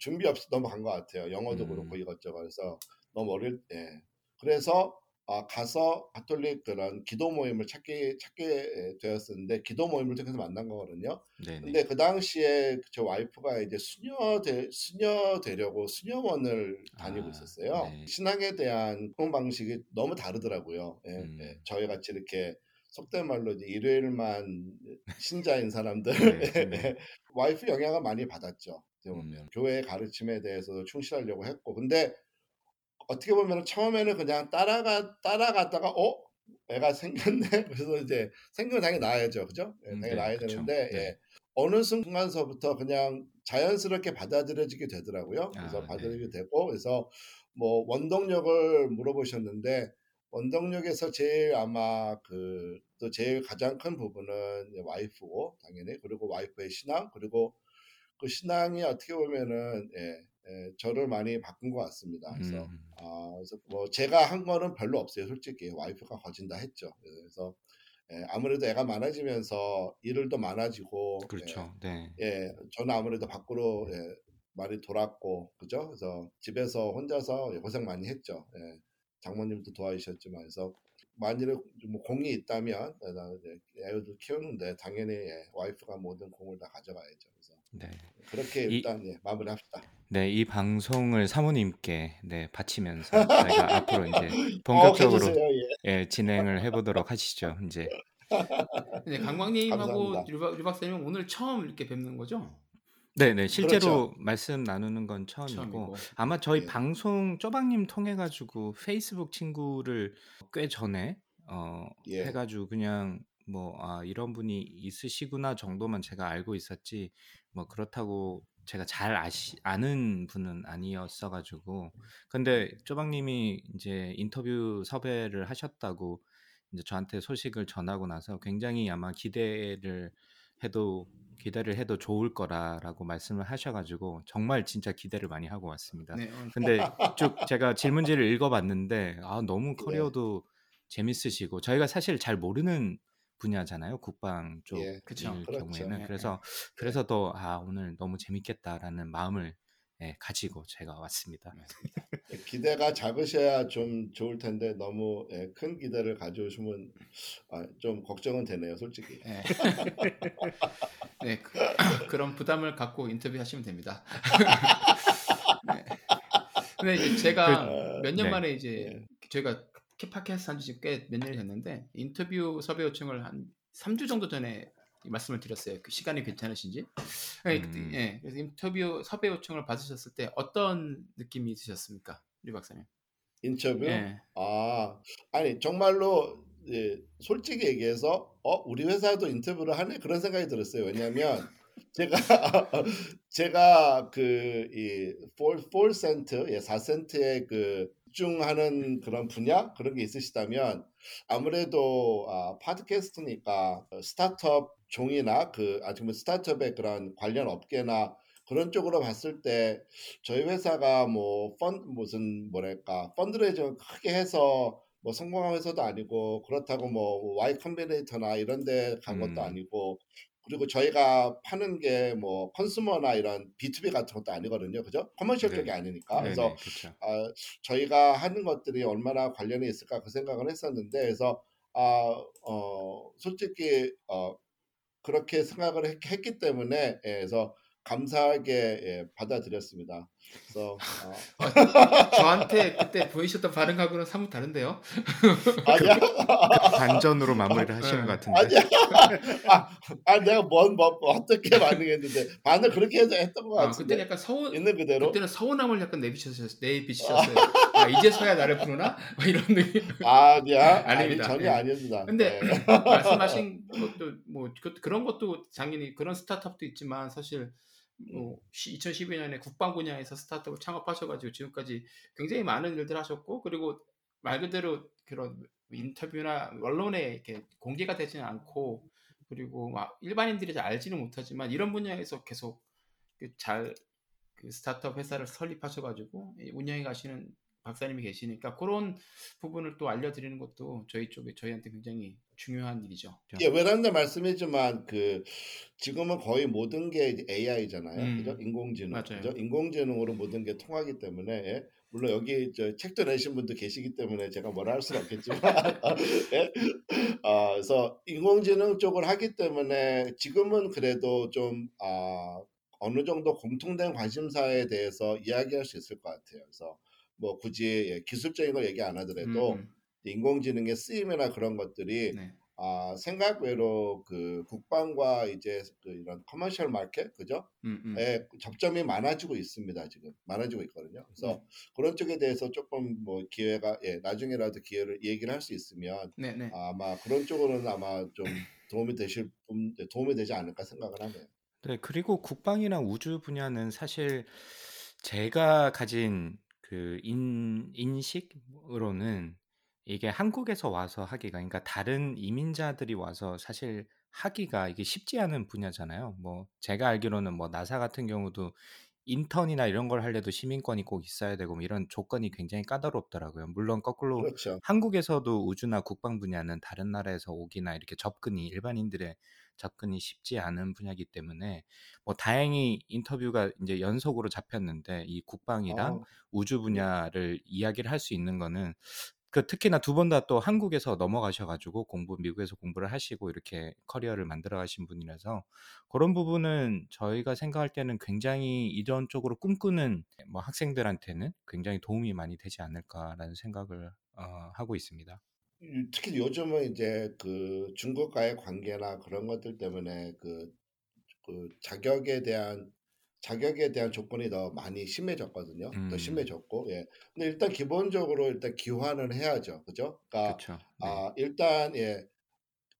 준비 없이 넘어간 것 같아요. 영어도 음. 그렇고 이것저것 해서 너무 어릴 때 그래서 아, 가서 가톨릭 그런 기도 모임을 찾게, 찾게 되었었는데 기도 모임을 통해서 만난 거거든요. 네네. 근데 그 당시에 저 와이프가 이제 수녀 되, 수녀 되려고 수녀원을 다니고 아, 있었어요. 네. 신앙에 대한 공 방식이 너무 다르더라고요. 예, 음. 예, 저희 같이 이렇게 속된 말로 이제 일요일만 신자인 사람들 네, 네. 와이프 영향을 많이 받았죠. 음. 교회 가르침에 대해서도 충실하려고 했고 근데 어떻게 보면 처음에는 그냥 따라가 따라갔다가 어 애가 생겼네 그래서 이제 생기면 당연히 낳아야죠, 그죠? 당연히 네, 낳아야 그쵸. 되는데 네. 예. 어느 순간서부터 그냥 자연스럽게 받아들여지게 되더라고요. 그래서 아, 받아들이게 네. 되고 그래서 뭐 원동력을 물어보셨는데 원동력에서 제일 아마 그 또 제일 가장 큰 부분은 와이프고 당연히 그리고 와이프의 신앙 그리고 그 신앙이 어떻게 보면은 예. 예, 저를 많이 바꾼 것 같습니다. 그래서, 음. 아, 그래서 뭐 제가 한 거는 별로 없어요. 솔직히 와이프가 거진다 했죠. 그래서 예, 아무래도 애가 많아지면서 일을 더 많아지고, 그렇죠. 예, 네. 예, 저는 아무래도 밖으로 예, 많이 돌았고, 그죠? 그래서 집에서 혼자서 고생 많이 했죠. 예, 장모님도 도와주셨지만, 그래서 만일에 뭐 공이 있다면 애들 키우는데 당연히 예, 와이프가 모든 공을 다 가져가야죠. 그래서 네. 그렇게 일단 이... 예, 마무리합시다. 네, 이 방송을 사모님께 네, 바치면서 저희가 앞으로 이제 본격적으로 어, 해주세요, 예. 예, 진행을 해보도록 하시죠. 이제 네, 강광님하고 류 박사님은 오늘 처음 이렇게 뵙는 거죠? 네, 네, 실제로 그렇죠. 말씀 나누는 건 처음이고, 처음이고. 아마 저희 네. 방송 쪼박님 통해 가지고 페이스북 친구를 꽤 전에 어, 예. 해가지고 그냥 뭐 아, 이런 분이 있으시구나 정도만 제가 알고 있었지 뭐 그렇다고. 제가 잘 아시, 아는 분은 아니었어가지고 근데 쪼박님이 이제 인터뷰 섭외를 하셨다고 이제 저한테 소식을 전하고 나서 굉장히 아마 기대를 해도 기대를 해도 좋을 거라라고 말씀을 하셔가지고 정말 진짜 기대를 많이 하고 왔습니다. 네. 근데 쭉 제가 질문지를 읽어봤는데 아 너무 커리어도 네. 재밌으시고 저희가 사실 잘 모르는 분야잖아요. 국방 쪽일 예, 그렇죠. 경우에는 그렇죠. 그래서 예. 그래서 더 아, 오늘 너무 재밌겠다라는 마음을 예, 가지고 제가 왔습니다. 기대가 작으셔야 좀 좋을 텐데 너무 예, 큰 기대를 가져오시면 아, 좀 걱정은 되네요, 솔직히. 예. 네, 그, 그런 부담을 갖고 인터뷰하시면 됩니다. 네. 근데 이제 제가 그, 몇 년 네. 만에 이제 예. 저희가 팟캐스트 한 지 꽤 몇 년이 됐는데 인터뷰 섭외 요청을 한 삼 주 정도 전에 말씀을 드렸어요. 그 시간이 괜찮으신지. 음. 예, 그래서 인터뷰 섭외 요청을 받으셨을 때 어떤 느낌이 드셨습니까, 류 박사님? 인터뷰? 예. 아, 아니 정말로 예, 솔직히 얘기해서 어 우리 회사도 인터뷰를 하네 그런 생각이 들었어요. 왜냐하면 제가 제가 그 이 사 센트 예 사 센트의 그 집중하는 그런 분야 그런 게 있으시다면 아무래도 아, 팟캐스트니까 스타트업 종이나 그 아직 뭐 스타트업의 그런 관련 업계나 그런 쪽으로 봤을 때 저희 회사가 뭐 펀드 무슨 뭐랄까 펀드레이징 크게 해서 뭐 성공한 회사도 아니고 그렇다고 뭐 Y 컴비네이터나 이런데 간 것도 음. 아니고. 그리고 저희가 파는 게 뭐 컨슈머나 이런 비투비 같은 것도 아니거든요, 그죠? 커머셜 쪽이 네. 아니니까. 그래서 네네, 어, 저희가 하는 것들이 얼마나 관련이 있을까 그 생각을 했었는데, 그래서 아, 어, 솔직히 어, 그렇게 생각을 했, 했기 때문에, 예, 그래서 감사하게 예, 받아들였습니다. 그래서 어. 저한테 그때 보이셨던 반응하고는 사뭇 다른데요. 아니야. 반전으로 마무리를 하시는 것 같은데. 아니야. 아, 아 내가 뭔 뭐, 뭐, 어떻게 반응했는데 반응 그렇게 해서 했던 것 같은데. 아, 그때는 약간 서운. 있는 그대로. 그때는 서운함을 약간 내비치셨, 내비치셨어요. 아, 이제서야 나를 부르나? 뭐 이런 느낌. 아니야. 아닙니다. 아니, 전혀 아니었습니다. 근데 네. 말씀하신 것도 뭐 그런 것도 당연히 그런 스타트업도 있지만 사실 뭐 이천십이 년에 국방 분야에서 스타트업을 창업하셔가지고 지금까지 굉장히 많은 일들 하셨고 그리고 말 그대로 그런 인터뷰나 언론에 이렇게 공개가 되지는 않고 그리고 막 일반인들이 잘 알지는 못하지만 이런 분야에서 계속 잘 그 스타트업 회사를 설립하셔가지고 운영해 가시는 박사님이 계시니까 그런 부분을 또 알려드리는 것도 저희 쪽에 저희한테 굉장히 중요한 일이죠. 예, 외단다 말씀했지만 그 지금은 거의 모든 게 에이아이잖아요. 음, 그죠? 인공지능. 맞아요. 그죠? 인공지능으로 모든 게 통하기 때문에 예? 물론 여기 저 책도 내신 분도 계시기 때문에 제가 뭐라 할 수는 없겠지만 예? 아, 그래서 인공지능 쪽을 하기 때문에 지금은 그래도 좀 아, 어느 정도 공통된 관심사에 대해서 이야기할 수 있을 것 같아요. 그래서 뭐 굳이 기술적인 걸 얘기 안 하더라도 음. 인공지능의 쓰임이나 그런 것들이 네. 아, 생각외로 그 국방과 이제 그 이런 커머셜 마켓 그죠? 음, 음. 에 접점이 많아지고 있습니다. 지금 많아지고 있거든요. 그래서 음. 그런 쪽에 대해서 조금 뭐 기회가 예, 나중에라도 기회를 얘기를 할 수 있으면 네, 네. 아마 그런 쪽으로는 아마 좀 도움이 되실 분 도움이 되지 않을까 생각을 하네요. 네, 그리고 국방이나 우주 분야는 사실 제가 가진 그 인, 인식으로는 이게 한국에서 와서 하기가 그러니까 다른 이민자들이 와서 사실 하기가 이게 쉽지 않은 분야잖아요. 뭐 제가 알기로는 뭐 나사 같은 경우도 인턴이나 이런 걸 하려도 시민권이 꼭 있어야 되고 이런 조건이 굉장히 까다롭더라고요. 물론 거꾸로 그렇죠. 한국에서도 우주나 국방 분야는 다른 나라에서 오기나 이렇게 접근이 일반인들의 접근이 쉽지 않은 분야이기 때문에 뭐 다행히 인터뷰가 이제 연속으로 잡혔는데 이 국방이랑 어. 우주 분야를 이야기를 할 수 있는 거는 그 특히나 두 번 다 또 한국에서 넘어가셔가지고 공부 미국에서 공부를 하시고 이렇게 커리어를 만들어가신 분이라서 그런 부분은 저희가 생각할 때는 굉장히 이런 쪽으로 꿈꾸는 뭐 학생들한테는 굉장히 도움이 많이 되지 않을까라는 생각을 어, 하고 있습니다. 특히 요즘은 이제 그 중국과의 관계나 그런 것들 때문에 그, 그 자격에 대한 자격에 대한 조건이 더 많이 심해졌거든요. 음. 더 심해졌고, 예. 근데 일단 기본적으로 일단 기환을 해야죠, 그죠? 그러니까 그쵸. 네. 아 일단 예,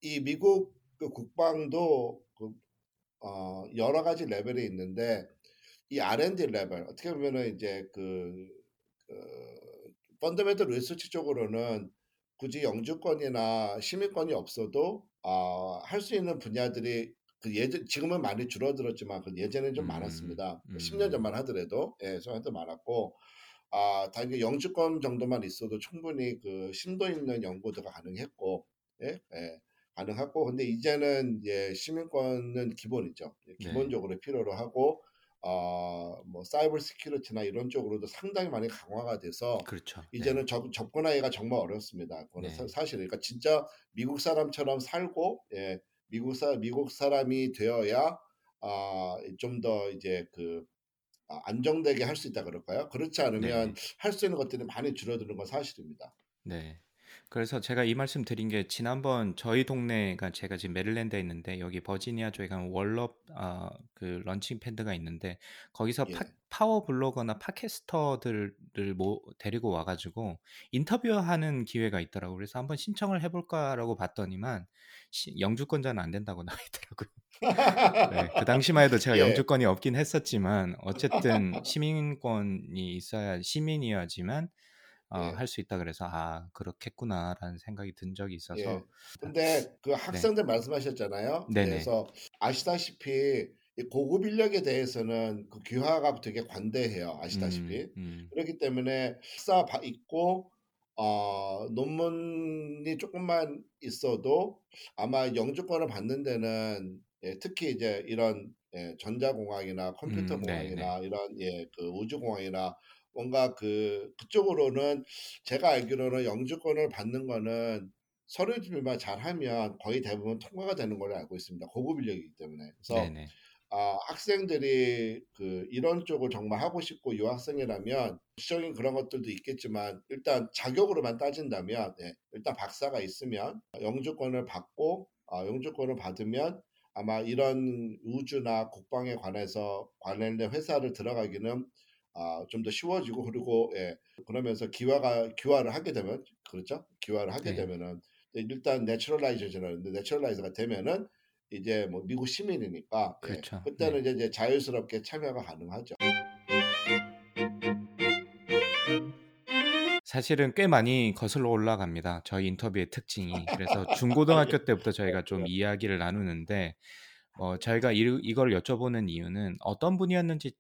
이 미국 그 국방도 그, 어, 여러 가지 레벨이 있는데 이 알 앤 디 레벨 어떻게 보면은 이제 그, 그 펀더멘털 리서치 쪽으로는 굳이 영주권이나 시민권이 없어도 어, 할 수 있는 분야들이 그 예전 지금은 많이 줄어들었지만 그 예전에는 좀 음, 많았습니다. 음. 십 년 전만 하더라도 예, 저한테 많았고 아, 당연히 영주권 정도만 있어도 충분히 그 심도 있는 연구도가 가능했고 예, 예, 가능하고 근데 이제는 이제 시민권은 기본이죠. 기본적으로 네. 필요로 하고 어, 뭐 사이버 시큐리티나 이런 쪽으로도 상당히 많이 강화가 돼서 그렇죠. 이제는 네. 접, 접근하기가 정말 어렵습니다. 그거는 네. 사실 그러니까 진짜 미국 사람처럼 살고 예. 미국 사 미국 사람이 되어야 아, 좀 더 이제 그 아, 안정되게 할 수 있다 그럴까요? 그렇지 않으면 네. 할 수 있는 것들이 많이 줄어드는 건 사실입니다. 네. 그래서 제가 이 말씀 드린 게 지난번 저희 동네가 제가 지금 메릴랜드에 있는데 여기 버지니아 쪽에 가면 월럽 어, 그 런칭 패드가 있는데 거기서 예. 파, 파워 블로거나 팟캐스터들을 모, 데리고 와가지고 인터뷰하는 기회가 있더라고요. 그래서 한번 신청을 해볼까라고 봤더니만 시, 영주권자는 안 된다고 나와 있더라고요. 네, 그 당시만 해도 제가 예. 영주권이 없긴 했었지만 어쨌든 시민권이 있어야 시민이어야지만 어, 예. 할 수 있다 그래서 아 그렇겠구나라는 생각이 든 적이 있어서 예. 근데 그 학생들 네. 말씀하셨잖아요. 네네. 그래서 아시다시피 고급 인력에 대해서는 그 귀화가 되게 관대해요. 아시다시피 음, 음. 그렇기 때문에 박사 있고 어, 논문이 조금만 있어도 아마 영주권을 받는 데는 예, 특히 이제 이런 예, 전자공학이나 컴퓨터공학이나 음, 이런 예, 그 우주공학이나 뭔가 그 그쪽으로는 제가 알기로는 영주권을 받는 거는 서류 준비만 잘하면 거의 대부분 통과가 되는 걸로 알고 있습니다. 고급 인력이기 때문에. 그래서 아, 학생들이 그 이런 쪽을 정말 하고 싶고 유학생이라면 수적인 그런 것들도 있겠지만 일단 자격으로만 따진다면 예, 일단 박사가 있으면 영주권을 받고 아, 영주권을 받으면 아마 이런 우주나 국방에 관해서 관련된 회사를 들어가기는 아, 좀 더 쉬워지고, 그리고 예, 그러면서 기화가 기화를 하게 되면 그렇죠? 기화를 하게 네. 되면은 일단 내추럴라이제이션인데 내추럴라이즈가 되면은 이제 뭐 미국 시민이니까 그렇죠. 예, 그때는 네. 이제 자유스럽게 참여가 가능하죠. 사실은 꽤 많이 거슬러 올라갑니다. 저희 인터뷰의 특징이. 그래서 중고등학교 때부터 저희가 좀 이야기를 나누는데 어, 저희가 이, 이걸 여쭤보는 이유는 어떤 분이었는지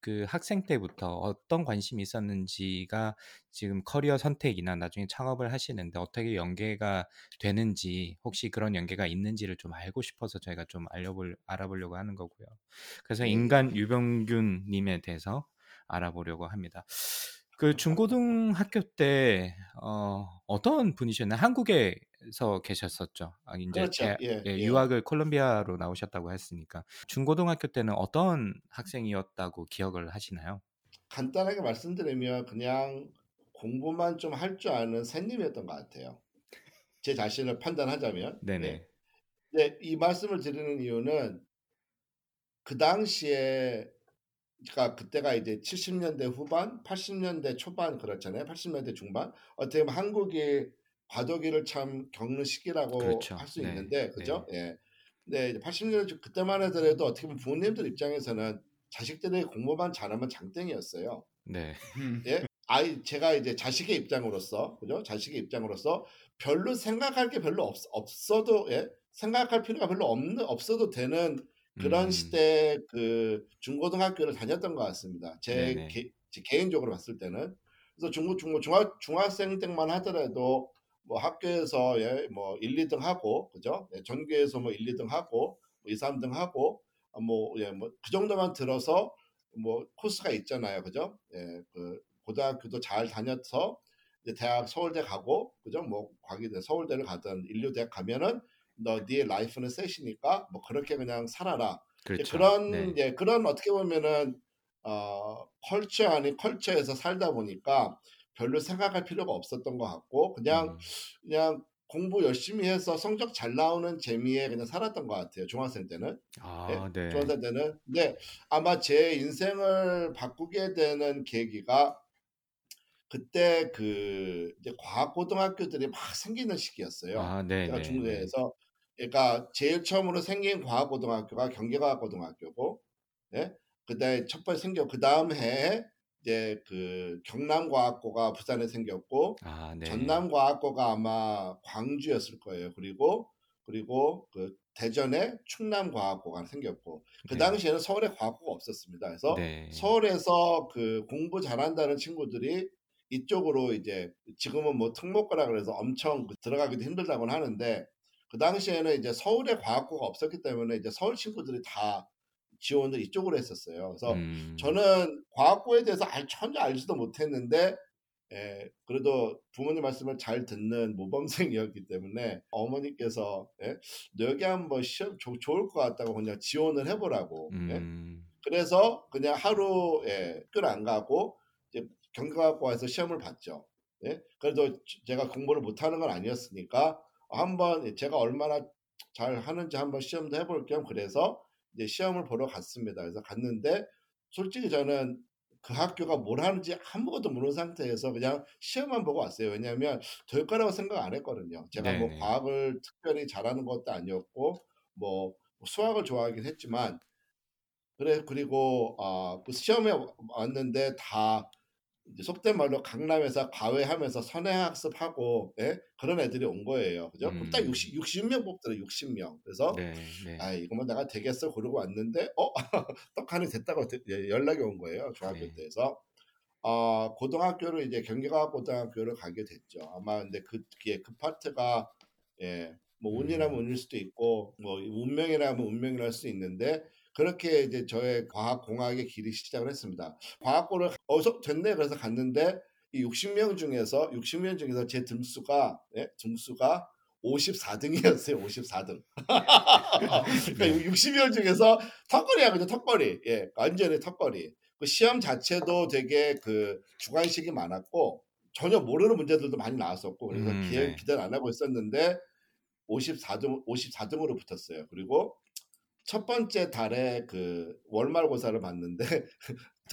그 학생 때부터 어떤 관심이 있었는지가 지금 커리어 선택이나 나중에 창업을 하시는데 어떻게 연계가 되는지 혹시 그런 연계가 있는지를 좀 알고 싶어서 저희가 좀 알려볼, 알아보려고 하는 거고요. 그래서 인간 류봉균 님에 대해서 알아보려고 합니다. 그 중고등학교 때 어, 어떤 분이셨나요? 한국에서 계셨었죠. 아, 이제 그렇죠. 대, 예, 예, 유학을 예. 콜롬비아로 나오셨다고 했으니까 중고등학교 때는 어떤 학생이었다고 기억을 하시나요? 간단하게 말씀드리면 그냥 공부만 좀 할 줄 아는 샌님이었던 것 같아요. 제 자신을 판단하자면. 네네. 네, 이 말씀을 드리는 이유는 그 당시에. 그러니까 그때가 이제 칠십 년대 후반, 팔십 년대 초반 그렇잖아요. 팔십 년대 중반 어떻게 보면 한국이 과도기를 참 겪는 시기라고 그렇죠. 할 수 네. 있는데 그죠? 네. 예. 근데 팔십 년대 그때만 하더라도 어떻게 보면 부모님들 입장에서는 자식들의 공부만 잘하면 장땡이었어요. 네. 예. 아이 제가 이제 자식의 입장으로서 그죠? 자식의 입장으로서 별로 생각할 게 별로 없 없어도 예? 생각할 필요가 별로 없는 없어도 되는. 그런 음. 시대 그 중고등학교를 다녔던 것 같습니다. 제, 개, 제 개인적으로 봤을 때는 그래서 중고 중고 중학 중학생 때만 하더라도 뭐 학교에서 예, 뭐 일, 이등 하고 그죠? 예, 전교에서 뭐 일, 이등 하고 뭐 이, 삼등 하고 뭐 예, 뭐 그 정도만 들어서 뭐 코스가 있잖아요, 그죠? 예, 그 고등학교도 잘 다녀서 이제 대학 서울대 가고 그죠? 뭐 과기대 서울대를 가든 인류대학 가면은 너 네 라이프는 셋이니까 뭐 그렇게 그냥 살아라. 그렇죠. 그런 네. 예, 그런 어떻게 보면은 어 컬처 아닌 컬처에서 살다 보니까 별로 생각할 필요가 없었던 것 같고 그냥 음. 그냥 공부 열심히 해서 성적 잘 나오는 재미에 그냥 살았던 것 같아요. 중학생 때는. 아, 네. 네. 중학생 때는. 네. 아마 제 인생을 바꾸게 되는 계기가 그때 그 이제 과학 고등학교들이 막 생기는 시기였어요. 아, 네. 제가 중대에서. 그러니까 제일 처음으로 생긴 과학고등학교가 경계과학고등학교고, 예, 그다음에 첫 번째 생겨 그 다음 해에 이제 그 경남과학고가 부산에 생겼고, 아, 네. 전남과학고가 아마 광주였을 거예요. 그리고 그리고 그 대전에 충남과학고가 생겼고, 그 당시에는 네. 서울에 과학고가 없었습니다. 그래서 네. 서울에서 그 공부 잘한다는 친구들이 이쪽으로 이제 지금은 뭐 특목고라 그래서 엄청 들어가기도 힘들다고는 하는데. 그 당시에는 이제 서울에 과학고가 없었기 때문에 이제 서울 친구들이 다 지원을 이쪽으로 했었어요. 그래서 음. 저는 과학고에 대해서 알, 전혀 알지도 못했는데, 예, 그래도 부모님 말씀을 잘 듣는 모범생이었기 때문에 어머니께서 예, 너 여기 한번 시험 조, 좋을 것 같다고 그냥 지원을 해보라고. 음. 예? 그래서 그냥 하루 예, 학교를 안 가고 이제 경과학과에서 시험을 봤죠. 예? 그래도 제가 공부를 못하는 건 아니었으니까. 한번 제가 얼마나 잘 하는지 한번 시험도 해볼 겸 그래서 이제 시험을 보러 갔습니다. 그래서 갔는데 솔직히 저는 그 학교가 뭘 하는지 아무것도 모르는 상태에서 그냥 시험만 보고 왔어요. 왜냐하면 될 거라고 생각 안 했거든요. 제가 네네. 뭐 과학을 특별히 잘하는 것도 아니었고 뭐 수학을 좋아하긴 했지만 그래 그리고 어, 그 시험에 왔는데 다 이제 속된 말로 강남에서 과외하면서 선행학습하고 예? 그런 애들이 온 거예요. 그죠? 음. 그럼 딱 육십, 육십 명 뽑더라, 육십 명. 그래서 네, 네. 아 이거만 내가 되겠어 그러고 왔는데 어? 떡하니 됐다고 연락이 온 거예요. 중학교 네. 때에서. 어, 고등학교를 이제 경기과학고등학교를 가게 됐죠. 아마 근데 그, 그 파트가 예, 뭐 운이라면 운일 수도 있고 뭐 운명이라면 운명이라 할 수 있는데 그렇게 이제 저의 과학공학의 길이 시작을 했습니다. 과학고를 어서 됐네 그래서 갔는데 이 육십 명 중에서 육십 명 중에서 제 등수가 예? 등수가 오십사등이었어요. 오십사등. 그러니까 육십 명 중에서 턱걸이야 그죠 턱걸이. 예, 완전히 턱걸이. 그 시험 자체도 되게 그 주관식이 많았고 전혀 모르는 문제들도 많이 나왔었고 그래서 음, 기회 네. 기대를 안 하고 있었는데 오십사등 오십사등으로 붙었어요. 그리고 첫 번째 달에 그 월말고사를 봤는데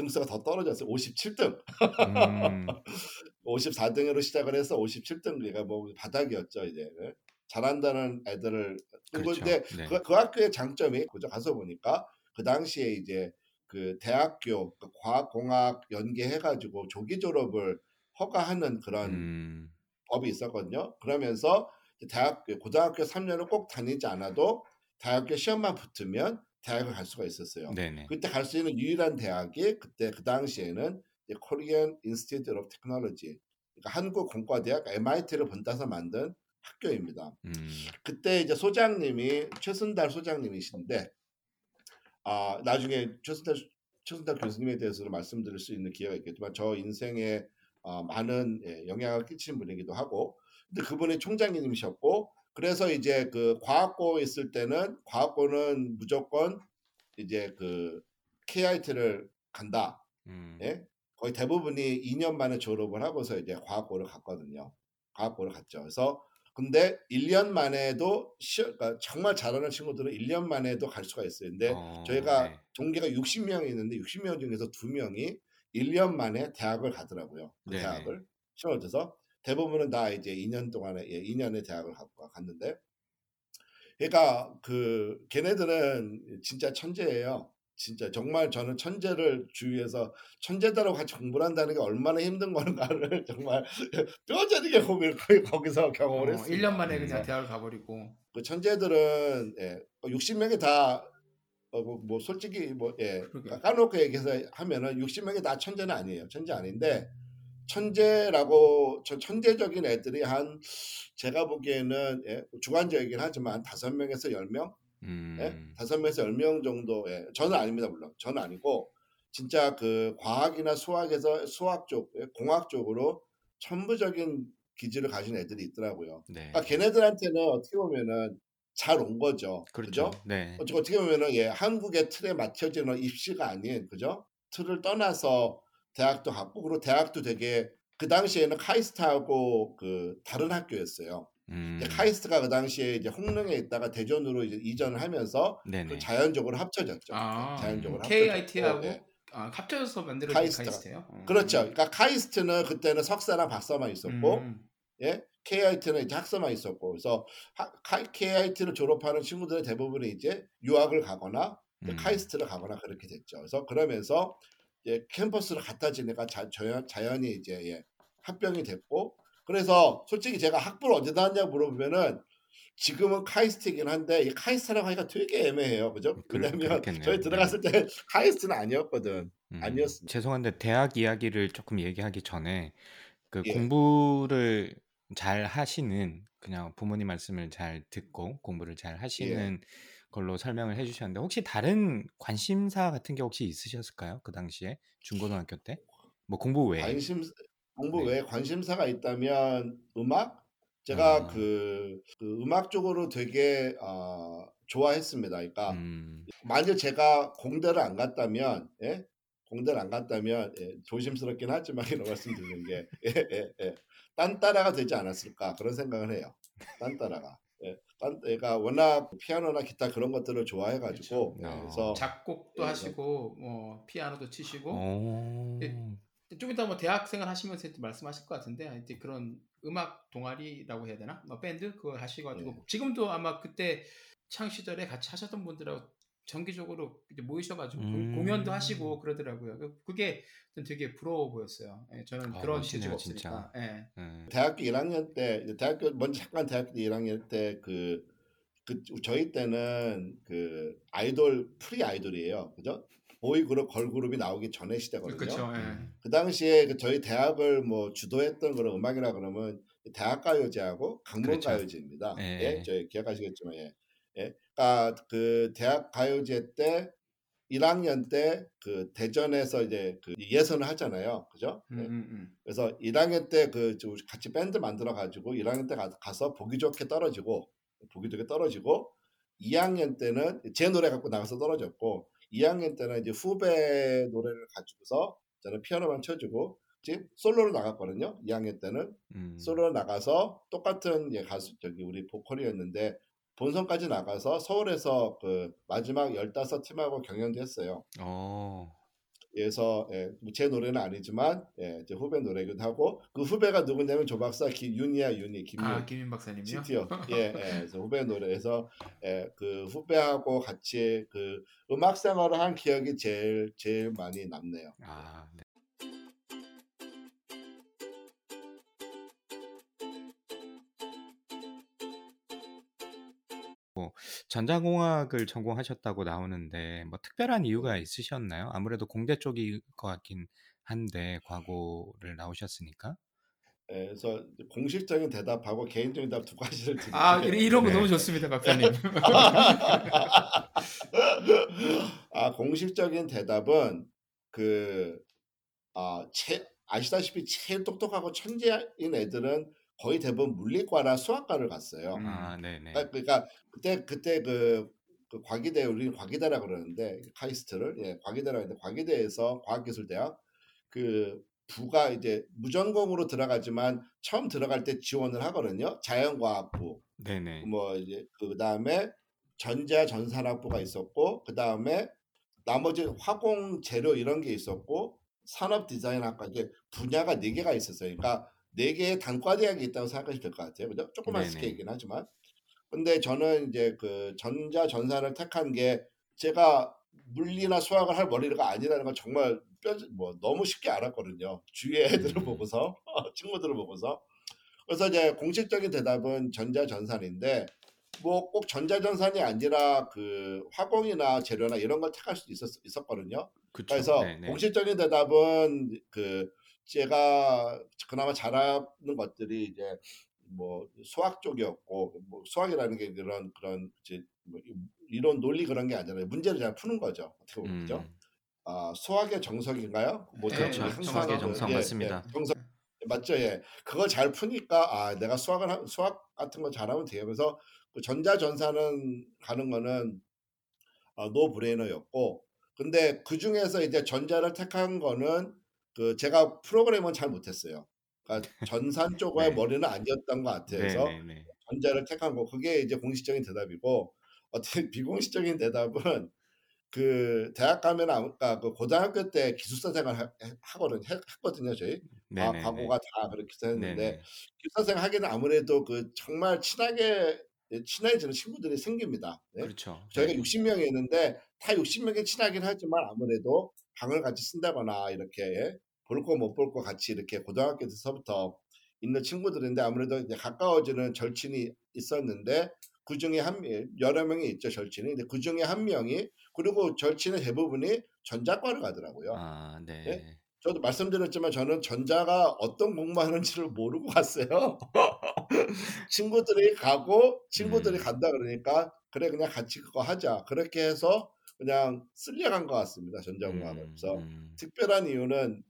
등수가 더 떨어졌어요. 오십칠 등. 음. 오십사 등으로 시작을 해서 오십칠 등, 그러니까 뭐 바닥이었죠. 이제 잘한다는 애들을 뜬 건데 그렇죠. 네. 그, 그 학교의 장점이 그저 가서 보니까 그 당시에 이제 그 대학교 그 과학공학 연계해가지고 조기 졸업을 허가하는 그런 음. 법이 있었거든요. 그러면서 대학교 고등학교 삼 년을 꼭 다니지 않아도 대학교 시험만 붙으면 대학을 갈 수가 있었어요. 네네. 그때 갈 수 있는 유일한 대학이 그때 그 당시에는 Korean Institute of Technology, 그러니까 한국 공과대학 엠아이티를 본따서 만든 학교입니다. 음. 그때 이제 소장님이 최순달 소장님이신데, 아 나중에 최순달 최순달 교수님에 대해서 말씀드릴 수 있는 기회가 있겠지만 저 인생에 어, 많은 예, 영향을 끼친 분이기도 하고, 근데 그분이 총장님이셨고, 그래서 이제 그 과학고 있을 때는 과학고는 무조건 이제 그 케이아이티를 간다. 음. 예? 거의 대부분이 이 년 만에 졸업을 하고서 이제 과학고를 갔거든요. 과학고를 갔죠. 그래서 근데 일 년 만에도 시험, 그러니까 정말 잘하는 친구들은 일 년 만에도 갈 수가 있어요. 근데 어, 저희가 네. 동기가 육십 명이 있는데 육십 명 중에서 두 명이 일 년 만에 대학을 가더라고요. 그 대학을 시험을 쳐서 대부분은 다 이제 이 년 동안에 예, 이 년의 대학을 갔는데, 그러니까 그 걔네들은 진짜 천재예요. 진짜 정말 저는 천재를 주위에서 천재다라고 같이 공부를 한다는 게 얼마나 힘든 건가를 정말 뼈저리게 고민을 거기서 경험을 어, 했어요. 일 년 만에 그냥 음. 대학을 가버리고. 그 천재들은 예, 육십 명이 다 어, 뭐, 뭐 솔직히 뭐 예, 까놓고 얘기해서 하면은 육십 명이 다 천재는 아니에요. 천재 아닌데 천재라고 저 천재적인 애들이 한 제가 보기에는 예, 주관적이긴 하지만 다섯 명에서 열 명 음. 예? 다섯 명에서 열 명 정도. 예. 저는 아닙니다. 물론 저는 아니고 진짜 그 과학이나 수학에서 수학 쪽 공학 쪽으로 천부적인 기질을 가진 애들이 있더라고요. 네. 그러니까 걔네들한테는 어떻게 보면은 잘 온 거죠. 그렇죠. 그죠? 네. 어떻게 보면은 예, 한국의 틀에 맞춰지는 입시가 아닌 그죠? 틀을 떠나서 대학도 갔고, 그리고 대학도 되게 그 당시에는 카이스트하고 그 다른 학교였어요. 음. 카이스트가 그 당시에 이제 홍릉에 있다가 대전으로 이제 이전을 하면서 그 자연적으로 합쳐졌죠. 아, 자연적으로 케이아이티하고 네. 아, 합쳐져서 만들어진 카이스트. 카이스트예요. 음. 그렇죠. 그러니까 카이스트는 그때는 석사랑 박사만 있었고, 음. 예, 케이아이티는 이제 학사만 있었고, 그래서 케이아이티를 졸업하는 친구들의 대부분이 이제 유학을 가거나 이제 음. 카이스트를 가거나 그렇게 됐죠. 그래서 그러면서 예, 캠퍼스를 갖다 지니까 자, 자연, 자연히 이제 예, 합병이 됐고, 그래서 솔직히 제가 학부를 언제 다녔냐고 물어보면은 지금은 카이스트이긴 한데 이 카이스트라고 하니까 되게 애매해요, 그죠? 왜냐면 저희 들어갔을 때 카이스트는 아니었거든, 음, 아니었어요. 죄송한데 대학 이야기를 조금 얘기하기 전에 그 예. 공부를 잘 하시는 그냥 부모님 말씀을 잘 듣고 공부를 잘 하시는 예. 걸로 설명을 해주셨는데 혹시 다른 관심사 같은 게 혹시 있으셨을까요? 그 당시에 중고등학교 때 뭐 공부 외에 관심 공부 네. 외에 관심사가 있다면 음악 제가 아. 그, 그 음악 쪽으로 되게 어, 좋아했습니다. 그러니까 음. 만약 제가 공대를 안 갔다면 예? 공대를 안 갔다면 예, 조심스럽긴 하지만 이런 말씀드리는 게 예, 예, 예. 딴따라가 되지 않았을까 그런 생각을 해요. 딴따라가. 예, 애가 워낙 피아노나 기타 그런 것들을 좋아해가지고 그렇죠. 예, 그래서 작곡도 예, 하시고 뭐 피아노도 치시고 예, 좀 이따 뭐 대학생을 하시면서 말씀하실 것 같은데 이제 그런 음악 동아리라고 해야 되나 뭐 밴드 그거 하시가지고 예. 지금도 아마 그때 창 시절에 같이 하셨던 분들하고 정기적으로 모이셔가지고 음. 공연도 하시고 그러더라고요. 그게 되게 부러워 보였어요. 예, 저는 아, 그런 재주가 없으니까. 예. 음. 대학교 일 학년 때, 대학교 먼저 잠깐 대학교 일 학년 때 그 그 저희 때는 그 아이돌 프리 아이돌이에요, 그죠? 보이그룹 걸그룹이 나오기 전의 시대거든요. 그쵸, 예. 그 당시에 그 저희 대학을 뭐 주도했던 그런 음악이라 그러면 대학가요제하고 강변가요제입니다. 그렇죠. 예. 예, 저희 기억하시겠지만. 예. 예, 그러니까 그 대학 가요제 때 일 학년 때 그 대전에서 이제 그 예선을 하잖아요, 그죠? 음, 음. 그래서 일 학년 때 그 같이 밴드 만들어 가지고 일 학년 때 가서 보기 좋게 떨어지고 보기 좋게 떨어지고 이 학년 때는 제 노래 갖고 나가서 떨어졌고 이 학년 때는 이제 후배 노래를 가지고서 저는 피아노만 쳐주고 지금 솔로로 나갔거든요. 이 학년 때는 음. 솔로로 나가서 똑같은 예, 가수 저기 우리 보컬이었는데. 본선까지 나가서 서울에서 그 마지막 열다섯 팀하고 경연도 했어요. 오. 그래서 예, 제 노래는 아니지만 예, 제 후배 노래기도 하고 그 후배가 누구냐면 조 박사 기, 윤이야 윤이 김윤 아, 김윤 박사님이요? 씨티오 예, 예, 그래서 후배 노래에서 예, 그 후배하고 같이 그 음악 생활을 한 기억이 제일 제일 많이 남네요. 아, 네. 전자공학을 전공하셨다고 나오는데 뭐 특별한 이유가 있으셨나요? 아무래도 공대 쪽일 것 같긴 한데 과거를 나오셨으니까. 네, 그래서 공식적인 대답하고 개인적인 대답 두 가지를 드릴게요. 아, 이런 거 네. 너무 좋습니다, 박사님. 아, 공식적인 대답은 그 아, 체, 아시다시피 제일 똑똑하고 천재인 애들은 거의 대부분 물리과나 수학과를 갔어요. 아, 네네. 그러니까 그때 그때 그, 그 과기대 우리는 과기대라 그러는데 카이스트를 예, 과기대라 그러는데 과기대에서 과학기술대학 그 부가 이제 무전공으로 들어가지만 처음 들어갈 때 지원을 하거든요. 자연과학부. 네네. 뭐 이제 그 다음에 전자 전산학부가 있었고 그 다음에 나머지 화공 재료 이런 게 있었고 산업 디자인학과 이제 분야가 네 개가 있었어요. 그러니까 네 개의 단과 대학이 있다고 생각하시면 될 것 같아요. 그죠? 조그만 스케일이긴 하지만. 근데 저는 이제 그 전자 전산을 택한 게 제가 물리나 수학을 할 머리가 아니라는 걸 정말 뼈, 뭐 너무 쉽게 알았거든요. 주위의 애들을 보고서 친구들을 보고서. 그래서 이제 공식적인 대답은 전자 전산인데 뭐 꼭 전자 전산이 아니라 그 화공이나 재료나 이런 걸 택할 수도 있었 있었거든요. 그쵸. 그래서 네네. 공식적인 대답은 그 제가 그나마 잘하는 것들이 이제 뭐 수학 쪽이었고 뭐 수학이라는 게 그런 그런 이제 뭐 이론 논리 그런 게 아니라 문제를 잘 푸는 거죠. 어떻게 보면 그죠? 음. 아, 수학의 정석인가요? 뭐 네, 수학의 정석 예, 맞습니다. 예, 정석 맞죠? 예. 그걸 잘 푸니까 아 내가 수학을 하, 수학 같은 거 잘하면 돼요. 그래서 그 전자 전산은 가는 거는 아, 노 브레이너였고 근데 그 중에서 이제 전자를 택한 거는 그 제가 프로그램은 잘 못했어요. 그러니까 전산 쪽의 네. 머리는 아니었던 것 같아서 네, 네, 네. 전자를 택한 거 그게 이제 공식적인 대답이고 어떻게 비공식적인 대답은 그 대학 가면 아까 그 고등학교 때 기숙사 생활 하, 하거든 했거든요 저희 네, 아, 네, 과거가 네. 다 그렇게 했는데 네, 네. 기숙사 생활 하기는 아무래도 그 정말 친하게 친해지는 친구들이 생깁니다. 네? 그렇죠. 저희가 네. 육십 명이었는데 다 육십 명이 친하긴 하지만 아무래도 방을 같이 쓴다거나 이렇게 볼 거 못 볼 거 같이 이렇게 고등학교에서부터 있는 친구들인데 아무래도 이제 가까워지는 절친이 있었는데 그 중에 한 여러 명이 있죠 절친이. 근데 그 중에 한 명이 그리고 절친의 대부분이 전자과를 가더라고요. 아, 네. 네? 저도 말씀드렸지만 저는 전자가 어떤 공부하는지를 모르고 갔어요. 친구들이 가고 친구들이 음. 간다 그러니까 그래 그냥 같이 그거 하자. 그렇게 해서 그냥 쓸려간 것 같습니다. 전자공학을. 음, 그래서 음. 특별한 이유는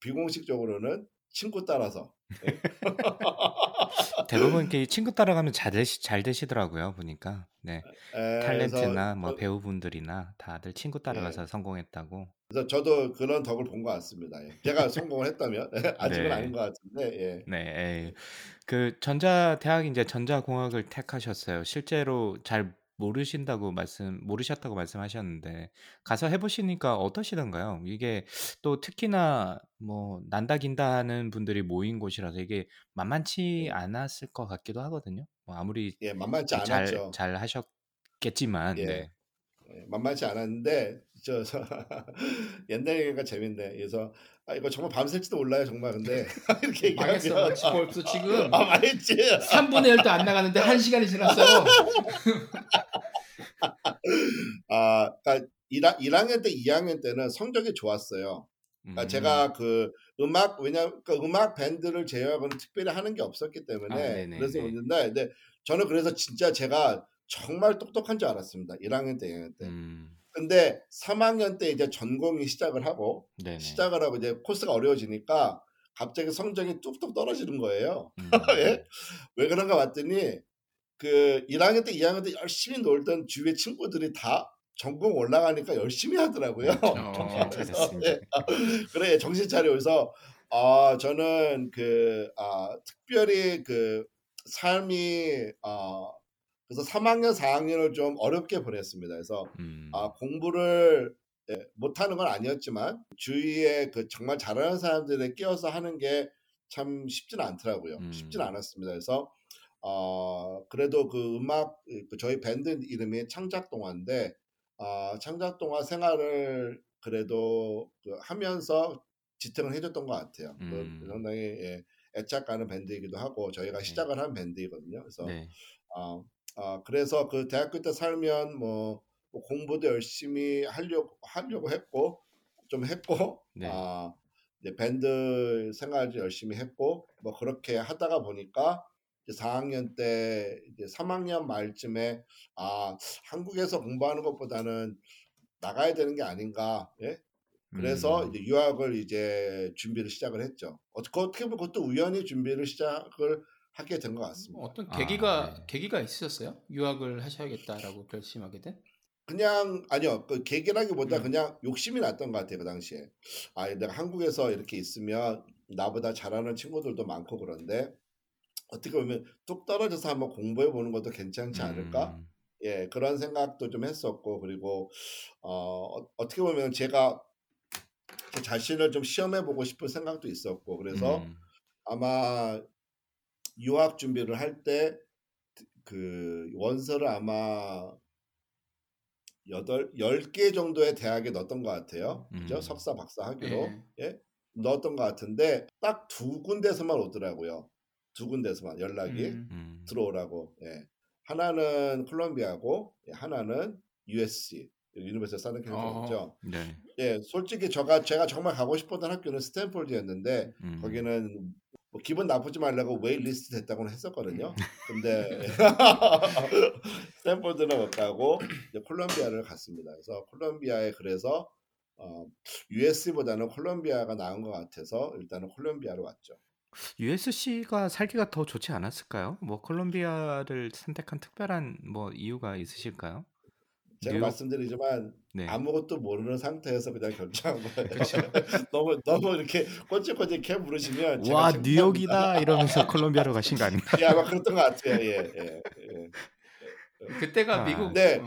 비공식적으로는 친구 따라서. 네. 대부분 이렇게 친구 따라가면 잘, 되시, 잘 되시더라고요. 보니까. 네. 에, 탤런트나 뭐 배우분들이나 다들 친구 따라가서 네. 성공했다고. 그래서 저도 그런 덕을 본 것 같습니다. 예. 제가 성공을 했다면 아직은 네. 아닌 것 같은데. 예. 네. 에이. 그 전자 대학 이제 전자공학을 택하셨어요. 실제로 잘 모르신다고 말씀 모르셨다고 말씀하셨는데 가서 해보시니까 어떠시던가요? 이게 또 특히나 뭐 난다긴다 하는 분들이 모인 곳이라서 이게 만만치 않았을 것 같기도 하거든요. 뭐 아무리 예, 만만치 않았죠. 잘 하셨겠지만. 예. 네. 만만치 않았는데 저, 저 옛날 얘기가 재밌네. 그래서 아, 이거 정말 밤샐지도 몰라요 정말. 근데 이렇게 얘기하면 망했어. 벌써 지금 아, 망했지. 삼분의 일도 안 나가는데 한 시간이 지났어요. 아, 그러니까 일 학년 때 이 학년 때는 성적이 좋았어요. 그러니까 음. 제가 그 음악 왜냐 그러니까 음악 밴드를 제외하고는 특별히 하는 게 없었기 때문에 아, 그래서 오는데 근데 저는 그래서 진짜 제가 정말 똑똑한 줄 알았습니다. 일 학년 때, 이 학년 때. 음. 근데 삼 학년 때 이제 전공이 시작을 하고 네네. 시작을 하고 이제 코스가 어려워지니까 갑자기 성적이 뚝뚝 떨어지는 거예요. 음. 예? 왜 그런가 봤더니 그 일 학년 때, 이 학년 때 열심히 놀던 주위의 친구들이 다 전공 올라가니까 열심히 하더라고요. 어, 정신 네. 그래 정신 차려서 아 어, 저는 그 아, 특별히 그 삶이 어, 그래서 삼 학년, 사 학년을 좀 어렵게 보냈습니다. 그래서 음. 아, 공부를 예, 못하는 건 아니었지만 주위에 그 정말 잘하는 사람들에 끼어서 하는 게 참 쉽지는 않더라고요. 음. 쉽지는 않았습니다. 그래서 어, 그래도 그 음악, 저희 밴드 이름이 창작동화인데 어, 창작동화 생활을 그래도 그 하면서 지탱을 해줬던 것 같아요. 음. 그 상당히 예, 애착가는 밴드이기도 하고 저희가 네. 시작을 한 밴드이거든요. 그래서 네. 어, 어, 그래서 그 대학교 때 살면 뭐, 뭐 공부도 열심히 하려고 하려고 했고 좀 했고 네. 어, 이제 밴드 생활도 열심히 했고 뭐 그렇게 하다가 보니까 이제 사 학년 때 이제 삼 학년 말쯤에 아 한국에서 공부하는 것보다는 나가야 되는 게 아닌가. 예? 그래서 음. 이제 유학을 이제 준비를 시작을 했죠. 어떻게 어떻게 보면 그것도 우연히 준비를 시작을 하게 된 것 같습니다. 어떤 계기가 아, 네. 계기가 있으셨어요? 유학을 하셔야겠다라고 결심하게 된? 그냥 아니요, 그 계기라기보다 음. 그냥 욕심이 났던 것 같아요. 그 당시에 아 내가 한국에서 이렇게 있으면 나보다 잘하는 친구들도 많고 그런데 어떻게 보면 뚝 떨어져서 한번 공부해 보는 것도 괜찮지 않을까? 음. 예 그런 생각도 좀 했었고 그리고 어 어떻게 보면 제가 제 자신을 좀 시험해보고 싶은 생각도 있었고 그래서 음. 아마 유학 준비를 할 때 그 원서를 아마 여덟 열 개 정도의 대학에 넣었던 것 같아요. 음. 그죠? 석사 박사 학위로 네. 예? 넣었던 것 같은데 딱 두 군데서만 오더라고요. 두 군데서만 연락이 음. 음. 들어오라고. 예. 하나는 콜롬비아고 예. 하나는 유에스씨. 유니버시티 사는 학교죠. 네. 예, 솔직히 제가 제가 정말 가고 싶었던 학교는 스탠포드였는데 음. 거기는 뭐 기분 나쁘지 말라고 웨이리스트 됐다고는 했었거든요. 근데 스탠포드는 못 가고 이제 콜롬비아를 갔습니다. 그래서 콜롬비아에 그래서 어, 유에스씨보다는 콜롬비아가 나은 것 같아서 일단은 콜롬비아로 왔죠. 유에스씨가 살기가 더 좋지 않았을까요? 뭐 콜롬비아를 선택한 특별한 뭐 이유가 있으실까요? 제가 뉴욕? 말씀드리지만 네. 아무것도 모르는 상태에서 그냥 결정한 거예요. 너무 너무 이렇게 꼬치꼬치 캐 부르시면 제가 와 뉴욕이다 이러면서 콜롬비아로 가신 거 아닌가? 예, 아마 그랬던 것 같아요. 예, 예, 예. 그때가 아, 미국 네.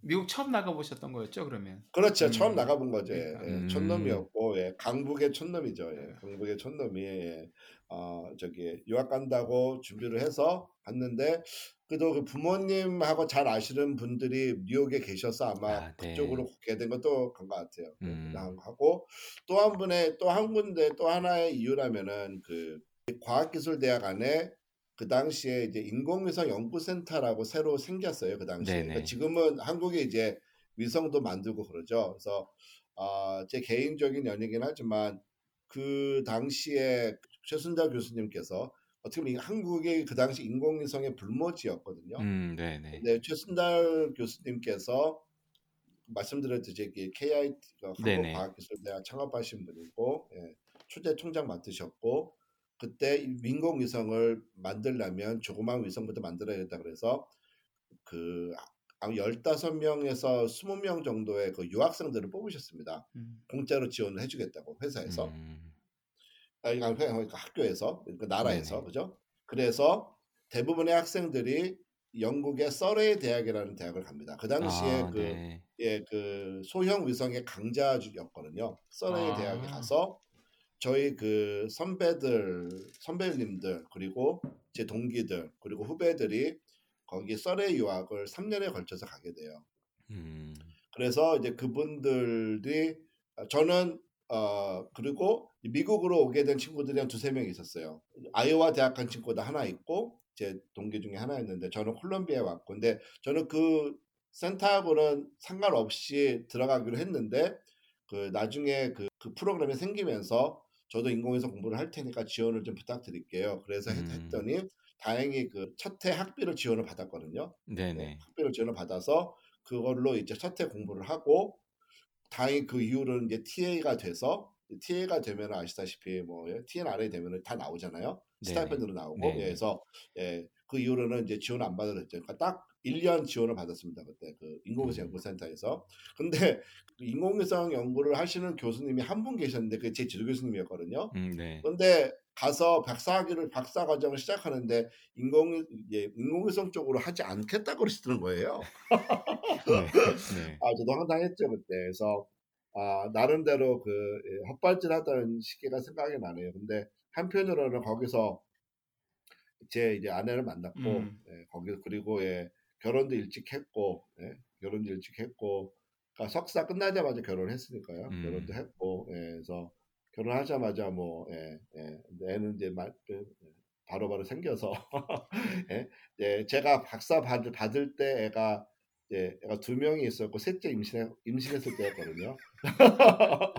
미국 처음 나가 보셨던 거였죠, 그러면? 그렇죠, 음. 처음 나가본 거죠. 예. 음. 촌놈이었고, 예. 강북의 촌놈이죠. 예. 강북의 촌놈이 예. 어, 저기 유학 간다고 준비를 해서 갔는데. 그래도 그 부모님하고 잘 아시는 분들이 뉴욕에 계셔서 아마 아, 네. 그쪽으로 가게 된 것도 그런 것 같아요. 음. 하고 또 한 분의 또 한 군데 또 하나의 이유라면은 그 과학기술대학 안에 그 당시에 이제 인공위성 연구센터라고 새로 생겼어요. 그 당시에 그러니까 지금은 한국에 이제 위성도 만들고 그러죠. 그래서 어, 제 개인적인 연이긴 하지만 그 당시에 최순자 교수님께서 어떻게 보면 한국의 그 당시 인공위성의 불모지였거든요. 음, 네네. 네, 최순달 교수님께서 말씀드렸듯이 케이아이티 한국과학기술대학 창업하신 분이고 예, 초대 총장 맡으셨고 그때 인공위성을 만들려면 조그만 위성부터 만들어야겠다 그래서 그 열다섯 명에서 스무 명 정도의 그 유학생들을 뽑으셨습니다. 음. 공짜로 지원을 해주겠다고 회사에서. 음. 학교에서, 나라에서, 네네. 그죠? 그래서 대부분의 학생들이 영국의 서레이 대학이라는 대학을 갑니다. 그 당시에 아, 그, 네. 예, 그 소형 위성의 강자였거든요. 서레이 아. 대학에 가서 저희 그 선배들, 선배님들 그리고 제 동기들 그리고 후배들이 거기 서레이 유학을 삼 년에 걸쳐서 가게 돼요. 음. 그래서 이제 그분들이 저는 어 그리고 미국으로 오게 된 친구들이 한 두세 명 있었어요. 아이오와 대학 간 친구도 하나 있고 제 동기 중에 하나 있는데 저는 콜롬비아에 왔고 근데 저는 그 센터하고는 상관없이 들어가기로 했는데 그 나중에 그, 그 프로그램이 생기면서 저도 인공위성 공부를 할 테니까 지원을 좀 부탁드릴게요. 그래서 음. 했더니 다행히 그 첫 해 학비를 지원을 받았거든요. 네네. 학비를 지원을 받아서 그걸로 이제 첫 해 공부를 하고 다행히 그 이후로는 이제 티에이가 돼서 티에이가 되면 아시다시피 뭐 티엔알에이 되면 다 나오잖아요. 스타이펜드로 나오고 예, 그래서 예, 그 이후로는 이제 지원 안 받아도 됐죠. 그러니까 딱 일 년 지원을 받았습니다. 그때 그 인공위성 연구센터에서. 근데 인공위성 연구를 하시는 교수님이 한 분 계셨는데 그게 제 지도 교수님이었거든요. 음, 네. 근데 가서 박사학위를 박사 과정을 시작하는데 인공 예, 인공위성 쪽으로 하지 않겠다고 그러시더라는 거예요. 네, 네. 아 저도 황당했죠 그때. 그래서 아, 나름대로 그 헛발질하던 시기가 생각이 나네요. 근데 한편으로는 거기서 제 이제 아내를 만났고, 음. 예, 거기서 그리고 예, 결혼도 일찍 했고, 예, 결혼도 일찍 했고, 그러니까 석사 끝나자마자 결혼했으니까요. 음. 결혼도 했고, 예, 그래서 결혼하자마자 뭐 예, 예, 애는 이제 말 바로바로 바로 생겨서 예, 예, 제가 박사 받을, 받을 때 애가 예, 애가 두 명이 있었고 셋째 임신해, 임신했을 때였거든요. 그러니까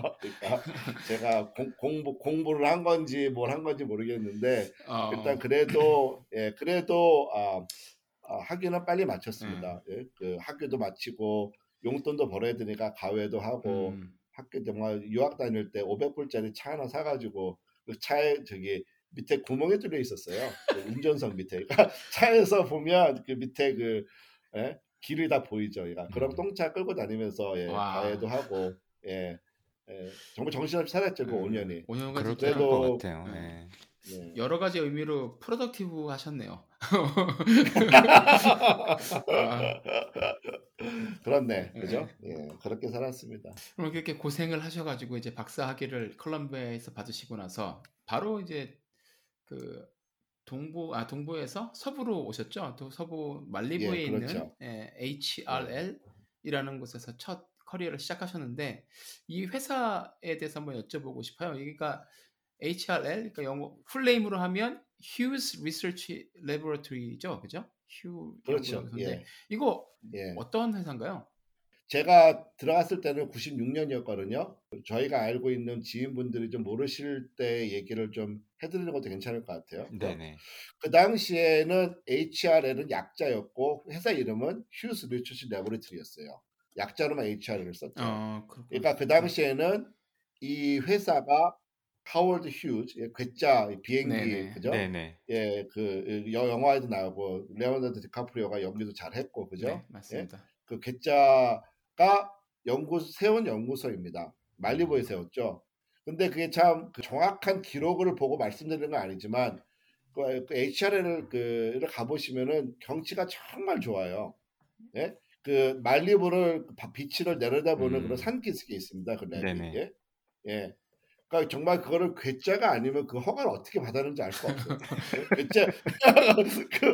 제가 공, 공부 공부를 한 건지 뭘 한 건지 모르겠는데 어... 일단 그래도 예, 그래도 아, 아, 학위는 빨리 마쳤습니다. 음. 예, 그 학교도 마치고 용돈도 벌어야 되니까 가외도 하고 음. 학교 정말 유학 다닐 때 오백 불짜리 차 하나 사가지고 그 차에 저기 밑에 구멍이 뚫려 있었어요. 그 운전석 밑에. 그러니까 차에서 보면 그 밑에 그 예? 길이 다 보이죠. 그러니까. 그럼 음. 똥차 끌고 다니면서 예, 과외도 하고 예, 예, 정말 정신없이 살았죠. 그 음, 오 년이. 오 년간 그럴 것 같아요. 예. 예. 여러 가지 의미로 프로덕티브 하셨네요. 아. 그렇네, 그죠? 예. 예, 그렇게 살았습니다. 그럼 그렇게 고생을 하셔가지고 이제 박사 학위를 콜롬비아에서 받으시고 나서 바로 이제 그 동부 아 동부에서 서부로 오셨죠? 또 서부 말리부에 예, 그렇죠. 있는 예, 에이치알엘이라는 곳에서 첫 커리어를 시작하셨는데 이 회사에 대해서 한번 여쭤보고 싶어요. 그러니까 에이치알엘, 그러니까 영어 풀네임으로 하면 Hughes Research Laboratory죠, 그죠? 휴 그렇죠. 예. 이거 예. 어떤 회사인가요? 제가 들어갔을 때는 구십육 년이었거든요. 저희가 알고 있는 지인분들이 좀 모르실 때 얘기를 좀 해드리는 것도 괜찮을 것 같아요. 네네. 그 당시에는 에이치알엘은 약자였고 회사 이름은 Hughes Research Laboratory였어요. 약자로만 에이치알엘을 썼죠. 아, 그러니까 그 당시에는 이 회사가 하워드 휴즈, 예, 괴짜 비행기, 네네. 그죠? 네네. 예, 그 영화에도 나오고 레오나르도 디카프리오가 연기도 잘했고, 그죠? 네, 맞습니다. 예? 그 괴짜가 연구 세운 연구소입니다. 말리부에 세웠죠. 근데 그게 참 그 정확한 기록을 보고 말씀드리는 건 아니지만 그, 그 에이치알엘을 그를 가보시면은 경치가 정말 좋아요. 예, 그 말리부를 비치를 내려다보는 음. 그런 산기슭이 있습니다. 그 랩이 예. 그러니까 정말 그거를 괴짜가 아니면 그 허가를 어떻게 받았는지 알 수 없어요. 괴짜 그,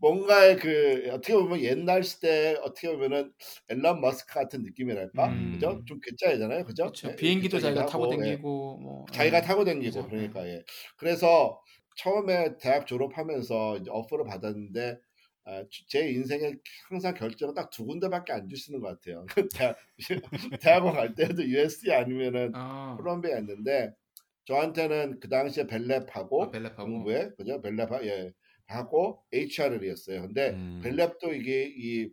뭔가의 그 어떻게 보면 옛날 시대 어떻게 보면은 앨런 머스크 같은 느낌이랄까, 음. 그죠? 좀 괴짜잖아요, 그죠? 예, 비행기도 자기가 타고 다니고, 예. 뭐, 자기가 예. 타고 다니고 그렇죠. 그러니까 예. 그래서 처음에 대학 졸업하면서 이제 어퍼를 받았는데. 아, 제 인생에 항상 결정은 딱 두 군데밖에 안 주시는 것 같아요. 대학, 대학원 갈 때도 유에스씨 아니면은 아. 콜롬비아였는데 저한테는 그 당시에 벨랩하고, 아, 벨랩하고. 공부에 그죠 벨랩하 예 하고 에이치알엘이었어요. 근데 음. 벨랩도 이게 이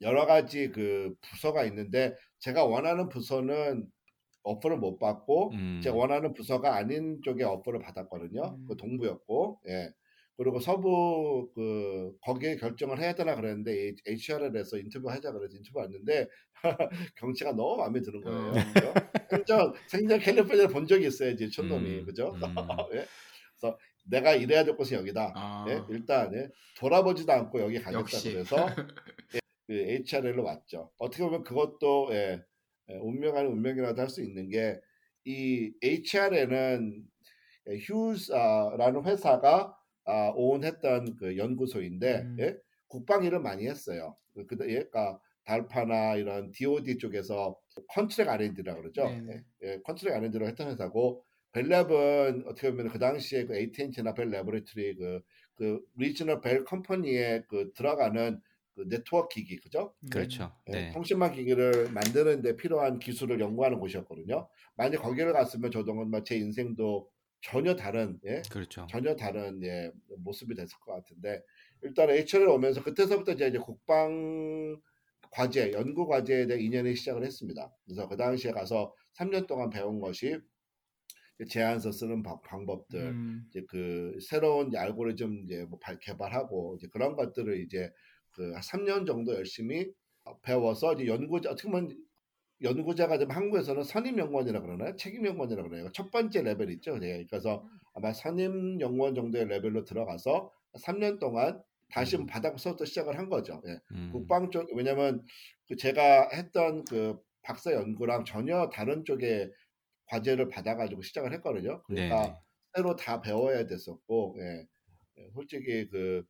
여러 가지 그 부서가 있는데 제가 원하는 부서는 어퍼를 못 받고 음. 제가 원하는 부서가 아닌 쪽에 어퍼를 받았거든요. 음. 그 동부였고 예. 그리고 서부 그 거기에 결정을 해야 되나 그랬는데 에이치알엘에서 인터뷰 하자 그래서 인터뷰 왔는데 경치가 너무 마음에 드는 거예요. 그죠? 생전 생전 캘리포니아를 본 적이 있어요, 이제 촌놈이 음, 그죠? 음. 예? 그래서 내가 이래야 될 곳은 여기다. 아. 예? 일단 예? 돌아보지도 않고 여기 가겠다 그래서 예, 그 에이치알엘로 왔죠. 어떻게 보면 그것도 예, 예, 운명 아닌 운명이라도 할 수 있는 게 이 에이치알엘은 예, 휴즈라는 회사가 아, 오온했던 그 연구소인데 음. 예? 국방 일을 많이 했어요. 그, 그러니까 달파나 이런 디오디 쪽에서 컨트랙 알앤디라고 그러죠. 예, 예, 컨트랙 알앤디로 했던 회사고 벨랩은 어떻게 보면 그 당시에 그 에이티앤티나 벨 레버리트리 그, 그 리지널 벨 컴퍼니에 그 들어가는 그 네트워크 기기 그죠? 그렇죠. 예, 네. 통신망 기기를 만드는데 필요한 기술을 연구하는 곳이었거든요. 만약 거기를 갔으면 저도 정말 제 인생도 전혀 다른 예 그렇죠. 전혀 다른 예 모습이 됐을 것 같은데 일단 에이치알엘 오면서 그때서부터 이제 국방 과제 연구 과제에 대한 인연이 시작을 했습니다. 그래서 그 당시에 가서 삼 년 동안 배운 것이 제안서 쓰는 방법들 음. 이제 그 새로운 이제 알고리즘 이제 뭐 개발하고 이제 그런 것들을 이제 그 삼 년 정도 열심히 배워서 이제 연구자 어떻게 보면 연구자가 지금 한국에서는 선임연구원이라 그러나요? 책임연구원이라 그러나요? 첫 번째 레벨 있죠. 네. 그래서 아마 선임연구원 정도의 레벨로 들어가서 삼 년 동안 다시 음. 바닥부터 시작을 한 거죠. 네. 음. 국방 쪽, 왜냐면 제가 했던 그 박사 연구랑 전혀 다른 쪽의 과제를 받아가지고 시작을 했거든요. 그러니까 네. 새로 다 배워야 됐었고, 예. 솔직히 그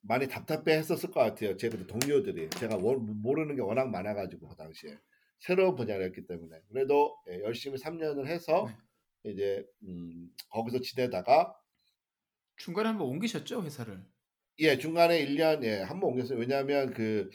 많이 답답해했었을 것 같아요. 제 동료들이 제가 모르는 게 워낙 많아가지고 그 당시에 새로운 분야였기 때문에 그래도 예, 열심히 삼 년을 해서 네. 이제 음, 거기서 지내다가 중간에 한번 옮기셨죠 회사를? 예, 중간에 일 년 예, 한번 옮겼어요. 왜냐하면 그,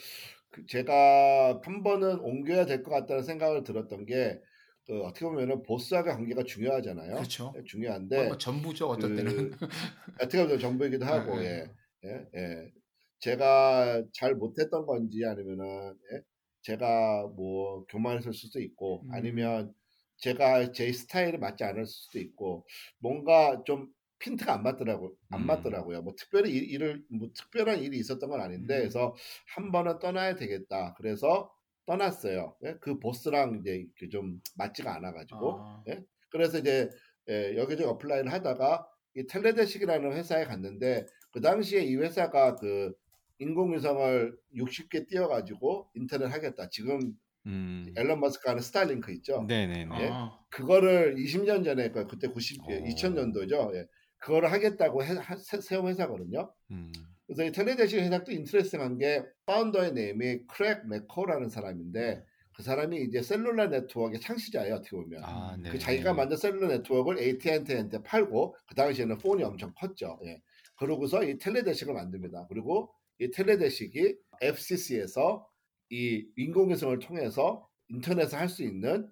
그 제가 한 번은 옮겨야 될 것 같다는 생각을 들었던 게 그 어떻게 보면은 보스와의 관계가 중요하잖아요. 그렇죠. 예, 중요한데 어, 뭐 전부죠 어떤 때는 그, 어떻게 보면 전부이기도 하고 아, 예. 예, 예, 제가 잘 못했던 건지 아니면은 예, 제가 뭐 교만했을 수도 있고 음. 아니면 제가 제 스타일에 맞지 않을 수도 있고 뭔가 좀 핀트가 안 맞더라고 안 음. 맞더라고요. 뭐 특별히 일, 일을 뭐 특별한 일이 있었던 건 아닌데 음. 그래서 한 번은 떠나야 되겠다. 그래서 떠났어요. 예? 그 보스랑 이제 좀 맞지가 않아가지고 아. 예? 그래서 이제 예, 여기저기 어플라이를 하다가 이 텔레데식이라는 회사에 갔는데. 그 당시에 이 회사가 그 인공위성을 육십 개 띄워가지고 인터넷 하겠다. 지금 음. 앨런 머스크가 하는 스타링크 있죠. 네네. 예? 아. 그거를 이십 년 전에 그때 구십 년, 이천 년도죠. 예. 그거를 하겠다고 해, 하, 세운 회사거든요. 음. 그래서 이 텔레데식 회사도 인트레스팅한 게 파운더의 네임이 크랙 맥코라는 사람인데 그 사람이 이제 셀룰라 네트워크의 창시자예요. 어떻게 보면 아, 그 자기가 만든 셀룰라 네트워크를 에이티앤티한테 팔고 그 당시에는 폰이 엄청 컸죠. 예. 그러고서 이 텔레데식을 만듭니다. 그리고 이 텔레데식이 에프씨씨에서 이 인공위성을 통해서 인터넷을 할 수 있는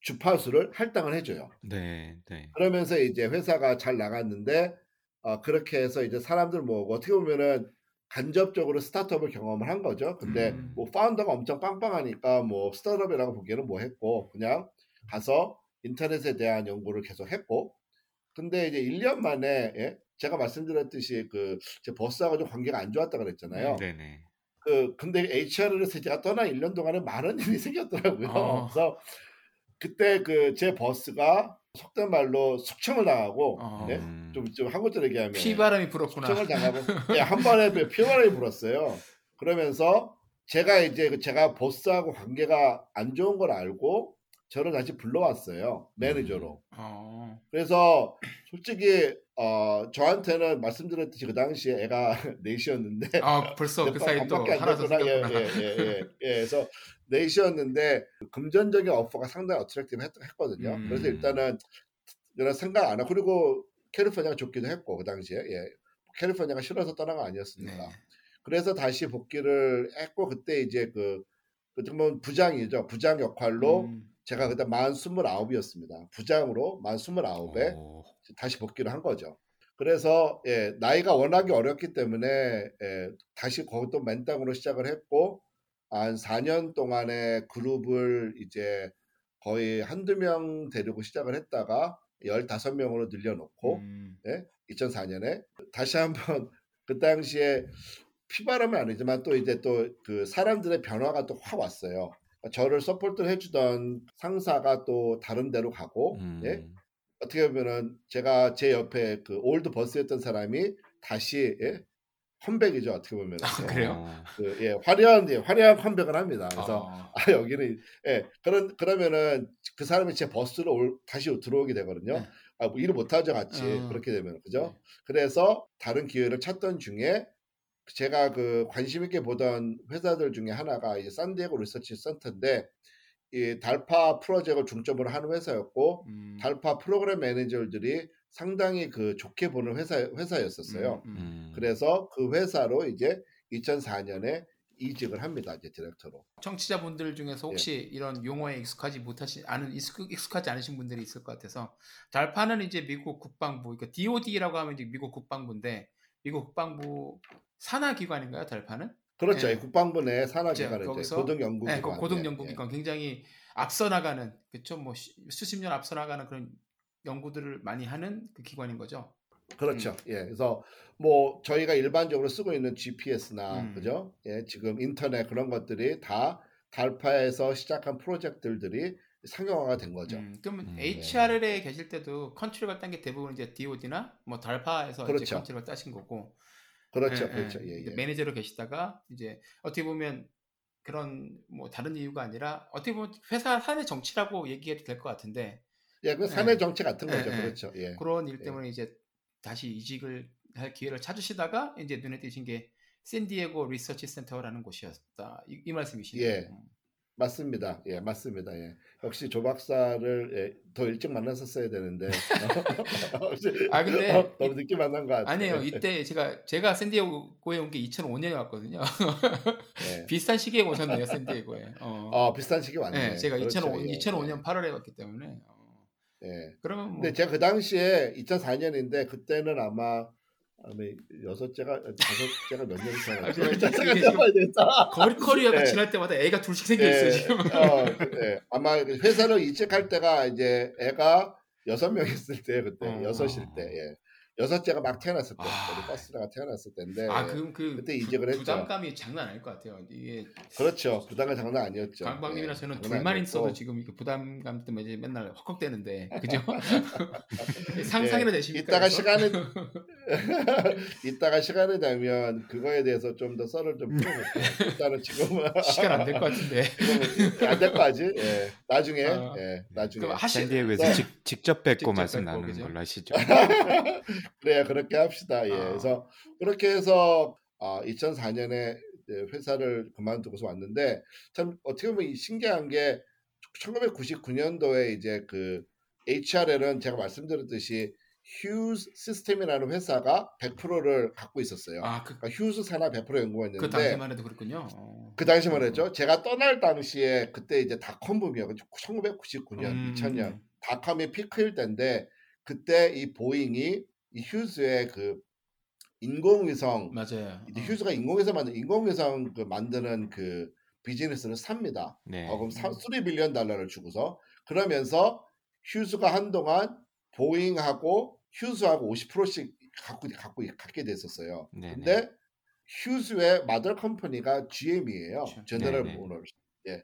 주파수를 할당을 해줘요. 네, 네. 그러면서 이제 회사가 잘 나갔는데 어, 그렇게 해서 이제 사람들 모으고 어떻게 보면은 간접적으로 스타트업을 경험을 한 거죠. 근데 음. 뭐 파운더가 엄청 빵빵하니까 뭐 스타트업이라고 보기에는 뭐 했고 그냥 가서 인터넷에 대한 연구를 계속 했고 근데 이제 일 년 만에 예? 제가 말씀드렸듯이 그 제 버스하고 좀 관계가 안 좋았다 그랬잖아요. 네네. 그 근데 에이치알에서 제가 떠난 일 년 동안에 많은 일이 생겼더라고요. 어. 그래서 그때 그 제 버스가 속된 말로 숙청을 당하고 어. 예? 좀 좀 한국적으로 얘기하면 피바람이 불었구나. 숙청을 당하고 예, 한 번에 피바람이 불었어요. 그러면서 제가 이제 제가 버스하고 관계가 안 좋은 걸 알고 저를 다시 불러왔어요. 매니저로. 음. 어. 그래서 솔직히 어, 저한테는 말씀드렸듯이 그 당시에 애가 넷이었는데 아, 벌써 그 사이 또 하나 더 생겼구나. 예, 예, 예, 예. 그래서 넷이었는데 금전적인 어퍼가 상당히 어트랙티브했거든요. 음. 그래서 일단은 이런 생각 안 하고 그리고 캘리포니아가 좋기도 했고 그 당시에 예. 캘리포니아가 싫어서 떠난 건 아니었으니까. 네. 그래서 다시 복귀를 했고 그때 이제 그 어떻게 보면 부장이죠. 부장 역할로 음. 제가 그때 만 스물아홉이었습니다. 부장으로 만 스물아홉에 오. 다시 복귀를 한 거죠. 그래서 예, 나이가 워낙에 어렸기 때문에 예, 다시 거기도 맨땅으로 시작을 했고 한 사 년 동안의 그룹을 이제 거의 한두 명 데리고 시작을 했다가 열다섯 명으로 늘려놓고 음. 예, 이천사 년에 다시 한번 그 당시에 피바람은 아니지만 또 이제 또 그 사람들의 변화가 또 확 왔어요. 저를 서포트를 해주던 상사가 또 다른 데로 가고 음. 예? 어떻게 보면은 제가 제 옆에 그 올드 버스였던 사람이 다시 예? 컴백이죠 어떻게 보면은 아, 그래요? 그, 예, 화려한 예, 화려한 컴백을 합니다. 그래서 아, 아 여기는 예 그런 그러면은 그 사람이 제 버스로 올, 다시 들어오게 되거든요. 네. 아, 뭐 일을 못하죠 같이 아. 그렇게 되면 그죠? 네. 그래서 다른 기회를 찾던 중에. 제가 그 관심 있게 보던 회사들 중에 하나가 이제 샌디에고 리서치 센터인데 이 달파 프로젝트를 중점으로 하는 회사였고 음. 달파 프로그램 매니저들이 상당히 그 좋게 보는 회사 회사였었어요. 음, 음. 그래서 그 회사로 이제 이천사 년에 이직을 합니다. 이제 디렉터로. 청취자분들 중에서 혹시 예. 이런 용어에 익숙하지 못하신 아는 익숙하지 않으신 분들이 있을 것 같아서 달파는 이제 미국 국방부 그러니까 디오디라고 하면 이제 미국 국방부인데 미국 국방부 산하기관인가요, 달파는? 그렇죠. 네. 국방부 내 산하기관이죠. 그렇죠. 고등연구기관. 네, 그 고등연구기관. 네. 굉장히 앞서 나가는, 그렇죠? 뭐 수십 년 앞서 나가는 그런 연구들을 많이 하는 그 기관인 거죠. 그렇죠. 음. 예, 그래서 뭐 저희가 일반적으로 쓰고 있는 지피에스나 음. 그죠? 예, 지금 인터넷 그런 것들이 다 달파에서 시작한 프로젝트들이 상용화가 된 거죠. 음, 그러면 음, 에이치알엘에 예. 계실 때도 컨트롤을 딴 게 대부분 이제 디오디나 뭐 달파에서 그렇죠. 이제 컨트롤을 따신 거고. 그렇죠, 예, 그렇죠. 예, 예. 매니저로 계시다가 이제 어떻게 보면 그런 뭐 다른 이유가 아니라 어떻게 보면 회사 사내 정치라고 얘기해도 될 것 같은데. 예, 그 사내 예. 정치 같은 거죠. 예, 예. 그렇죠. 예. 그런 일 때문에 예. 이제 다시 이직을 할 기회를 찾으시다가 이제 눈에 띄신 게 샌디에고 리서치 센터라는 곳이었다. 이, 이 말씀이시죠? 예, 맞습니다. 예, 맞습니다. 예. 역시 조 박사를 예, 더 일찍 만났었어야 되는데. 아 근데 어, 너무 늦게 만난 거 같아요. 아니에요. 이때 제가 제가 샌디에고에 온 게 이천오 년에 왔거든요. 예. 비슷한 시기에 오셨네요, 샌디에고에. 어, 어 비슷한 시기 왔네요. 예, 제가 그렇죠. 이천오 년 팔월에 왔기 때문에. 어. 예. 그러면 뭐... 근데 제가 그 당시에 이천사 년인데 그때는 아마 아니 여섯째가 다섯째가 몇 년 이상이었어요. 거리 커리어가 네. 지날 때마다 애가 둘씩 생겨 있어요. 네. 지금. 어, 네. 아마 회사를 이직할 때가 이제 애가 여섯 명 있을 때 그때 어. 여섯일 때 예. 여섯째가 막 태어났을 때 아. 버스가 태어났을 때인데. 아 그럼 그 그때 이직을 했죠. 부담감이 장난 아닐 것 같아요. 이게 그렇죠. 부담감 장난 아니었죠. 강박님이나 예. 저는 둘만 있어도 지금 이렇게 부담감 때문에 맨날 헉헉대는데 그죠? 상상이나 예. 되십니까? 이따가 시간에 이따가 시간이 되면 그거에 대해서 좀 더 썰을 좀 풀어볼게요. 일단은 지금은 시간 안 될 것 같은데. 안 될 거지? 예. 나중에 어. 예. 나중에. 샌디에고에서 하시... 직접 뵙고 말씀 나누는 걸로 하시죠. 그래 그렇게 합시다. 예. 아. 그래서 그렇게 해서 어, 이천사 년에 회사를 그만두고서 왔는데 참 어떻게 보면 신기한 게 천구백구십구 년도에 이제 그 에이치알엘은 제가 말씀드렸듯이 Hughes 시스템이라는 회사가 백 퍼센트를 갖고 있었어요. 아, 그, 그러니까 휴즈 산업 백 퍼센트 연구했는데 그 당시만 해도 그랬군요. 어. 그 당시만 해도 제가 떠날 당시에 그때 이제 닷컴 붐이었죠. 천구백구십구 년, 음. 이천 년 닷컴이 피크일 때인데 그때 이 보잉이 이 휴즈의 그 인공위성 맞아요. 이제 휴즈가 인공위성 만든 인공위성 그 만드는 그 비즈니스를 삽니다. 네. 어, 그럼 삼 빌리언 달러를 주고서 그러면서 휴즈가 한동안 보잉하고 휴즈하고 오십 퍼센트씩 갖고 갖고 갖게 됐었어요. 네네. 근데 휴즈의 마더 컴퍼니가 지엠이에요. 제너럴 모터스. 예.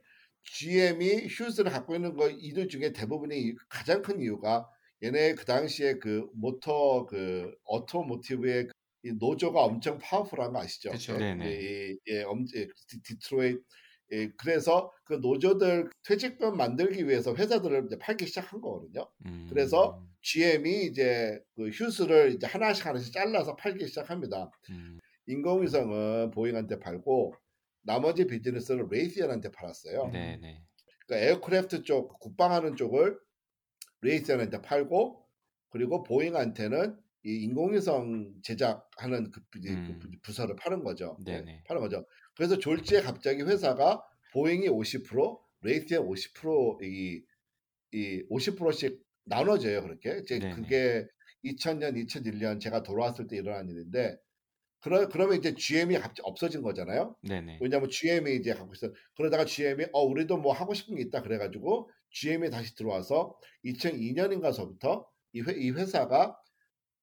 지엠이 휴즈를 갖고 있는 거 이들 중에 대부분이 가장 큰 이유가 얘네 그 당시에 그 모터 그 오토모티브의 이 노조가 엄청 파워풀한 거 아시죠? 그렇죠. 예, 예, 디트로이트. 예, 그래서 그 노조들 퇴직금 만들기 위해서 회사들을 이제 팔기 시작한 거거든요. 음. 그래서 지엠이 이제 그 휴스를 이제 하나씩 하나씩 잘라서 팔기 시작합니다. 음. 인공위성은 보잉한테 팔고 나머지 비즈니스를 레이시언한테 팔았어요. 네네. 그러니까 에어크래프트 쪽 국방하는 쪽을 레이스한테 팔고 그리고 보잉한테는 이 인공위성 제작하는 그 음. 부서를 파는 거죠. 네네. 파는 거죠. 그래서 졸지에 갑자기 회사가 보잉이 오십 퍼센트, 레이스의 오십 퍼센트 이, 이 오십 퍼센트씩 나눠져요. 그렇게 이제 네네. 그게 이천 년, 이천일 년 제가 돌아왔을 때 일어난 일인데 그러 그러면 이제 지엠이 갑자기 없어진 거잖아요. 네네. 왜냐하면 지엠이 이제 갖고 있어. 그러다가 지엠이 어 우리도 뭐 하고 싶은 게 있다 그래가지고. 지엠이 다시 들어와서 이천이 년인가서부터 이, 회, 이 회사가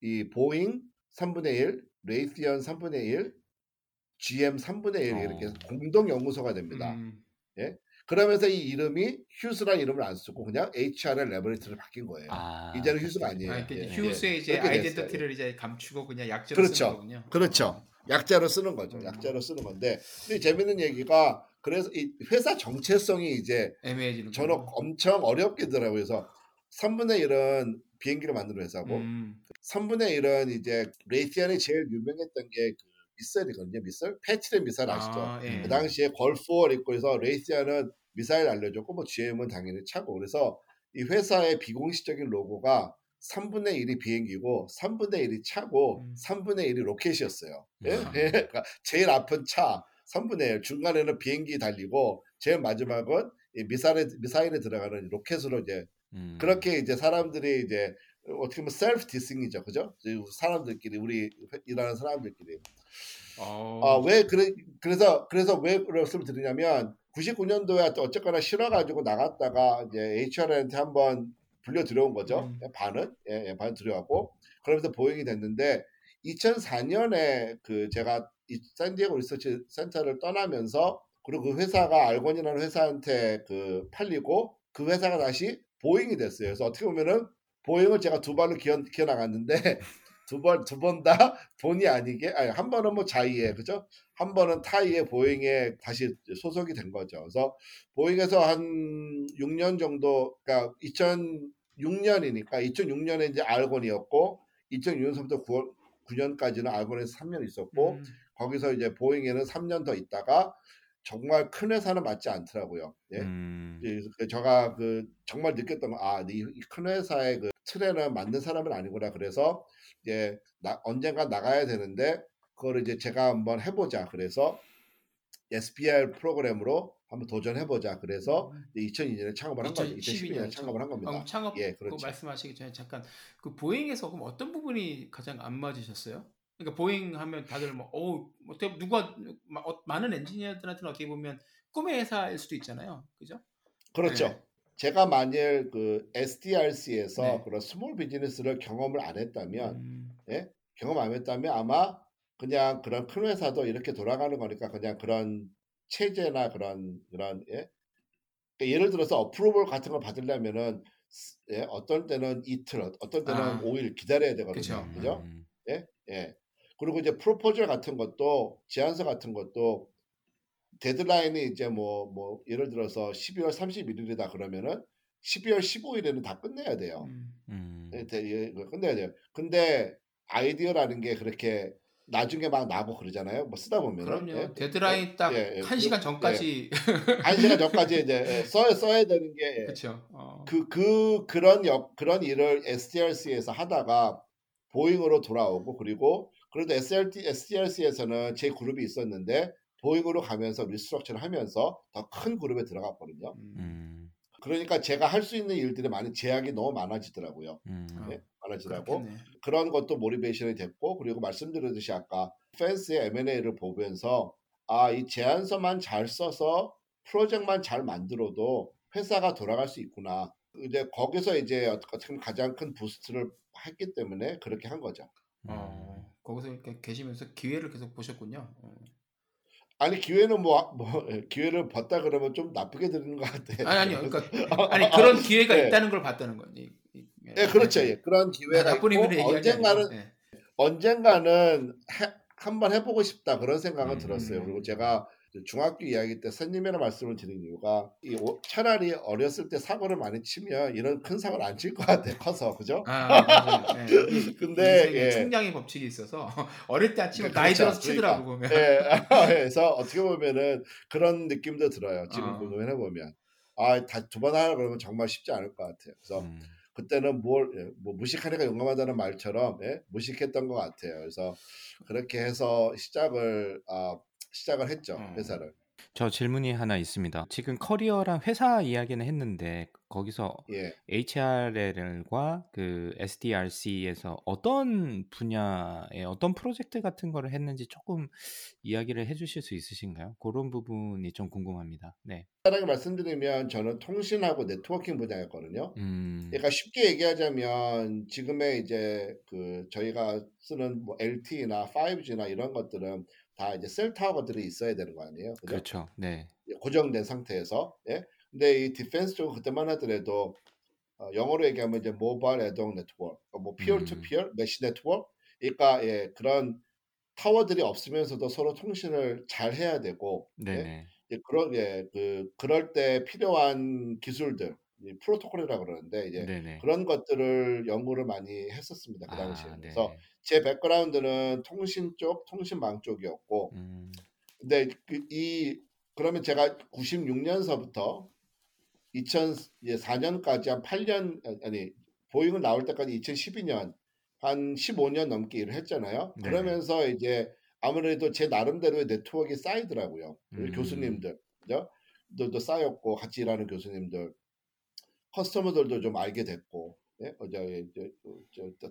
이 보잉 삼분의 일, 레이시언 삼분의 일, 지엠 삼분의 일 이렇게 어. 공동 연구소가 됩니다. 음. 예, 그러면서 이 이름이 휴스라는 이름을 안 쓰고 그냥 에이치알엘 레버리트를 바뀐 거예요. 아, 이제는 휴스가 아니에요. 아, 예, 휴스의 예, 이제 아이덴티티를 이제 감추고 그냥 약자로 그렇죠. 쓰는 거군요. 그렇죠. 약자로 쓰는 거죠. 음. 약자로 쓰는 건데 근데 재밌는 얘기가 그래서 이 회사 정체성이 이제 애매해지는 저는 거구나. 엄청 어렵게 들어요. 그래서 삼분의 일은 비행기를 만드는 회사고 음. 삼분의 일은 이제 레이시안이 제일 유명했던 게 그 미사일이거든요. 미사일 패치드 미사일 아시죠? 아, 예. 그 당시에 걸프월 있고 해서 레이시안은 미사일 알려줬고 뭐 지엠은 당연히 차고 그래서 이 회사의 비공식적인 로고가 삼분의 일이 비행기고 삼분의 일이 차고 음. 삼분의 일이 로켓이었어요. 예? 그러니까 제일 앞은 차 삼분의 일, 중간에는 비행기 달리고 제일 마지막은 미사일에, 미사일에 들어가는 로켓으로 이제 음. 그렇게 이제 사람들이 이제 어떻게 보면 셀프 디싱이죠, 그죠? 사람들끼리 우리 일하는 사람들끼리. 어... 아, 왜 그래? 그래서 그래서 왜 말씀을 드리냐면 구십구 년도에 어쨌거나 싫어가지고 나갔다가 이제 에이치알한테 한번 불려 들어온 거죠. 음. 반은 예, 예, 반 들어왔고 그러면서 보잉이 됐는데 이천사 년에 그 제가 이 샌디에고 리서치 센터를 떠나면서 그리고 그 회사가 알곤이라는 회사한테 그 팔리고 그 회사가 다시 보잉이 됐어요. 그래서 어떻게 보면은 보잉을 제가 두 발로 기어, 기어 나갔는데 두 번 두 번 다 본의 아니게, 아니 한 번은 뭐 자의에, 그죠? 한 번은 타의에 보잉에 다시 소속이 된 거죠. 그래서 보잉에서 한 육 년 정도, 그러니까 이천육 년이니까 이천육 년에 이제 알곤이었고 이천육 년서부터 구월, 구년까지는 알곤에서 삼 년 있었고 음. 거기서 이제 보잉에는 삼 년 더 있다가 정말 큰 회사는 맞지 않더라고요. 예. 음. 제가 그 정말 느꼈던 건, 아, 이 큰 회사의 그 틀에는 맞는 사람은 아니구나. 그래서 이제 나, 언젠가 나가야 되는데 그걸 이제 제가 한번 해보자. 그래서 에스비아르 프로그램으로 한번 도전해보자. 그래서 이천이 년에 창업을 한 거죠. 이천십이 년에 창업을 한 겁니다. 어, 창업 예, 그렇죠. 말씀하시기 전에 잠깐 그 보잉에서 그럼 어떤 부분이 가장 안 맞으셨어요? 그러니까 보잉 하면 다들 뭐 어우 어떻게 누가 마, 어, 많은 엔지니어들한테는 어떻게 보면 꿈의 회사일 수도 있잖아요, 그죠? 그렇죠. 네. 제가 만일 그 에스디알씨에서 네. 그런 스몰 비즈니스를 경험을 안 했다면, 음. 예? 경험 안 했다면 아마 그냥 그런 큰 회사도 이렇게 돌아가는 거니까 그냥 그런 체제나 그런 그런 예? 그러니까 예를 들어서 어프로벌 같은 걸 받으려면은 예? 어떤 때는 이틀, 어떤 때는 아. 오 일 기다려야 되거든요, 그죠? 음. 예, 예. 그리고 이제 프로포절 같은 것도 제안서 같은 것도 데드라인이 이제 뭐뭐 뭐 예를 들어서 십이월 삼십일일이다 그러면은 십이월 십오일에는 다 끝내야 돼요. 음. 예, 예, 끝내야 돼요. 근데 아이디어라는 게 그렇게 나중에 막 나고 그러잖아요. 뭐 쓰다 보면은. 그럼요. 예, 데드라인 예, 딱 한 예, 예, 시간 전까지. 한 예, 시간 전까지 이제 써야 써야 되는 게. 예. 그렇죠. 어. 그, 그 그런 역 그런 일을 에스디알씨에서 하다가 보잉으로 돌아오고 그리고. 그래도 에스디알씨에서는 제 그룹이 있었는데 보잉으로 가면서 리스트럭처를 하면서 더 큰 그룹에 들어갔거든요. 음. 그러니까 제가 할 수 있는 일들이 많이 제약이 너무 많아지더라고요. 음. 네, 많아지라고 그렇겠네. 그런 것도 모티베이션이 됐고 그리고 말씀드렸듯이 아까 펜스의 엠 앤 에이를 보면서 아, 이 제안서만 잘 써서 프로젝트만 잘 만들어도 회사가 돌아갈 수 있구나. 이제 거기서 이제 어떻게 보면 가장 큰 부스트를 했기 때문에 그렇게 한 거죠. 어, 거기서 이렇게 계시면서 기회를 계속 보셨군요. 아니 기회는 뭐, 뭐 기회를 봤다 그러면 좀 나쁘게 들리는 것 같아. 아니 아니 그러니까 아니 그런 기회가 네. 있다는 걸 봤다는 거니. 예, 네, 그렇죠. 네. 그런 기회가 있고 언젠가는 네. 언젠가는 해, 한번 해보고 싶다 그런 생각은 음. 들었어요. 그리고 제가 중학교 이야기 때 선생님이랑 말씀을 드린 이유가 이 오, 차라리 어렸을 때 사고를 많이 치면 이런 큰 사고를 안 칠 것 같아 커서 그죠? 아, 네. 근데 예. 충량의 법칙이 있어서 어릴 때 안 치면 그러니까, 나이 들어서 치더라고 보면. 그러니까. 예. 그래서 어떻게 보면은 그런 느낌도 들어요. 지금 보면 어. 보면 아, 다 두 번 하라 그러면 정말 쉽지 않을 것 같아요. 그래서 음. 그때는 뭘 뭐 무식하니까 용감하다는 말처럼 예? 무식했던 것 같아요. 그래서 그렇게 해서 시작을 아. 시작을 했죠. 회사를. 저 질문이 하나 있습니다. 지금 커리어랑 회사 이야기는 했는데 거기서 예. 에이치알엘과 그 에스디알씨에서 어떤 분야에 어떤 프로젝트 같은 거를 했는지 조금 이야기를 해주실 수 있으신가요? 그런 부분이 좀 궁금합니다. 네. 간단하게 말씀드리면 저는 통신하고 네트워킹 분야였거든요. 음. 그러니까 쉽게 얘기하자면 지금의 이제 그 저희가 쓰는 뭐 엘티이나 파이브지나 이런 것들은 다 이제 셀 타워들이 있어야 되는 거 아니에요? 그죠? 그렇죠. 네. 고정된 상태에서. 예. 근데 이 디펜스 쪽은 그때만 하더라도 어, 영어로 얘기하면 이제 모바일 애동 네트워크, 뭐 피어 투 피어, 메시 네트워크. 그러니까 예, 그런 타워들이 없으면서도 서로 통신을 잘 해야 되고. 네. 예. 그런 예, 그 그럴 때 필요한 기술들, 프로토콜이라 그러는데 이제 네네. 그런 것들을 연구를 많이 했었습니다. 그 당시에. 아, 그래서 제 백그라운드는 통신 쪽, 통신망 쪽이었고, 음. 근데 그, 이 그러면 제가 구십육 년서부터 이천사 년까지 한 팔 년 아니 보잉을 나올 때까지 이천십이 년 한 십오 년 넘게 일을 했잖아요. 네. 그러면서 이제 아무래도 제 나름대로의 네트워크가 쌓이더라고요. 음. 교수님들, 그죠?들도 쌓였고 같이 일하는 교수님들, 커스터머들도 좀 알게 됐고. 예, 어제 이제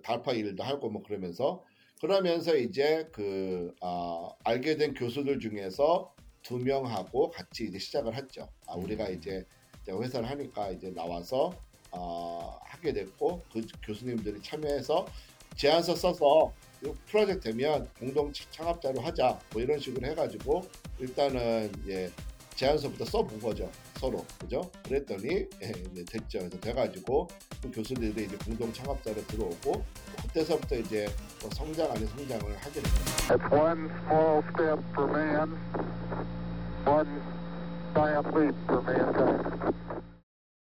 달파 일도 하고 뭐 그러면서 그러면서 이제 그 아, 알게 된 교수들 중에서 두 명하고 같이 이제 시작을 했죠. 아, 우리가 이제 회사를 하니까 이제 나와서 아, 하게 됐고 그 교수님들이 참여해서 제안서 써서 프로젝트 되면 공동 창업자로 하자 뭐 이런 식으로 해가지고 일단은 예, 제안서부터 써본 거죠. 서로, 그죠? 그랬더니 예, 이제 됐죠. 그래서 돼가지고 그 교수들이 이제 공동 창업자로 들어오고 그때서부터 이제 뭐 성장 안에 성장을 하게 됩니다.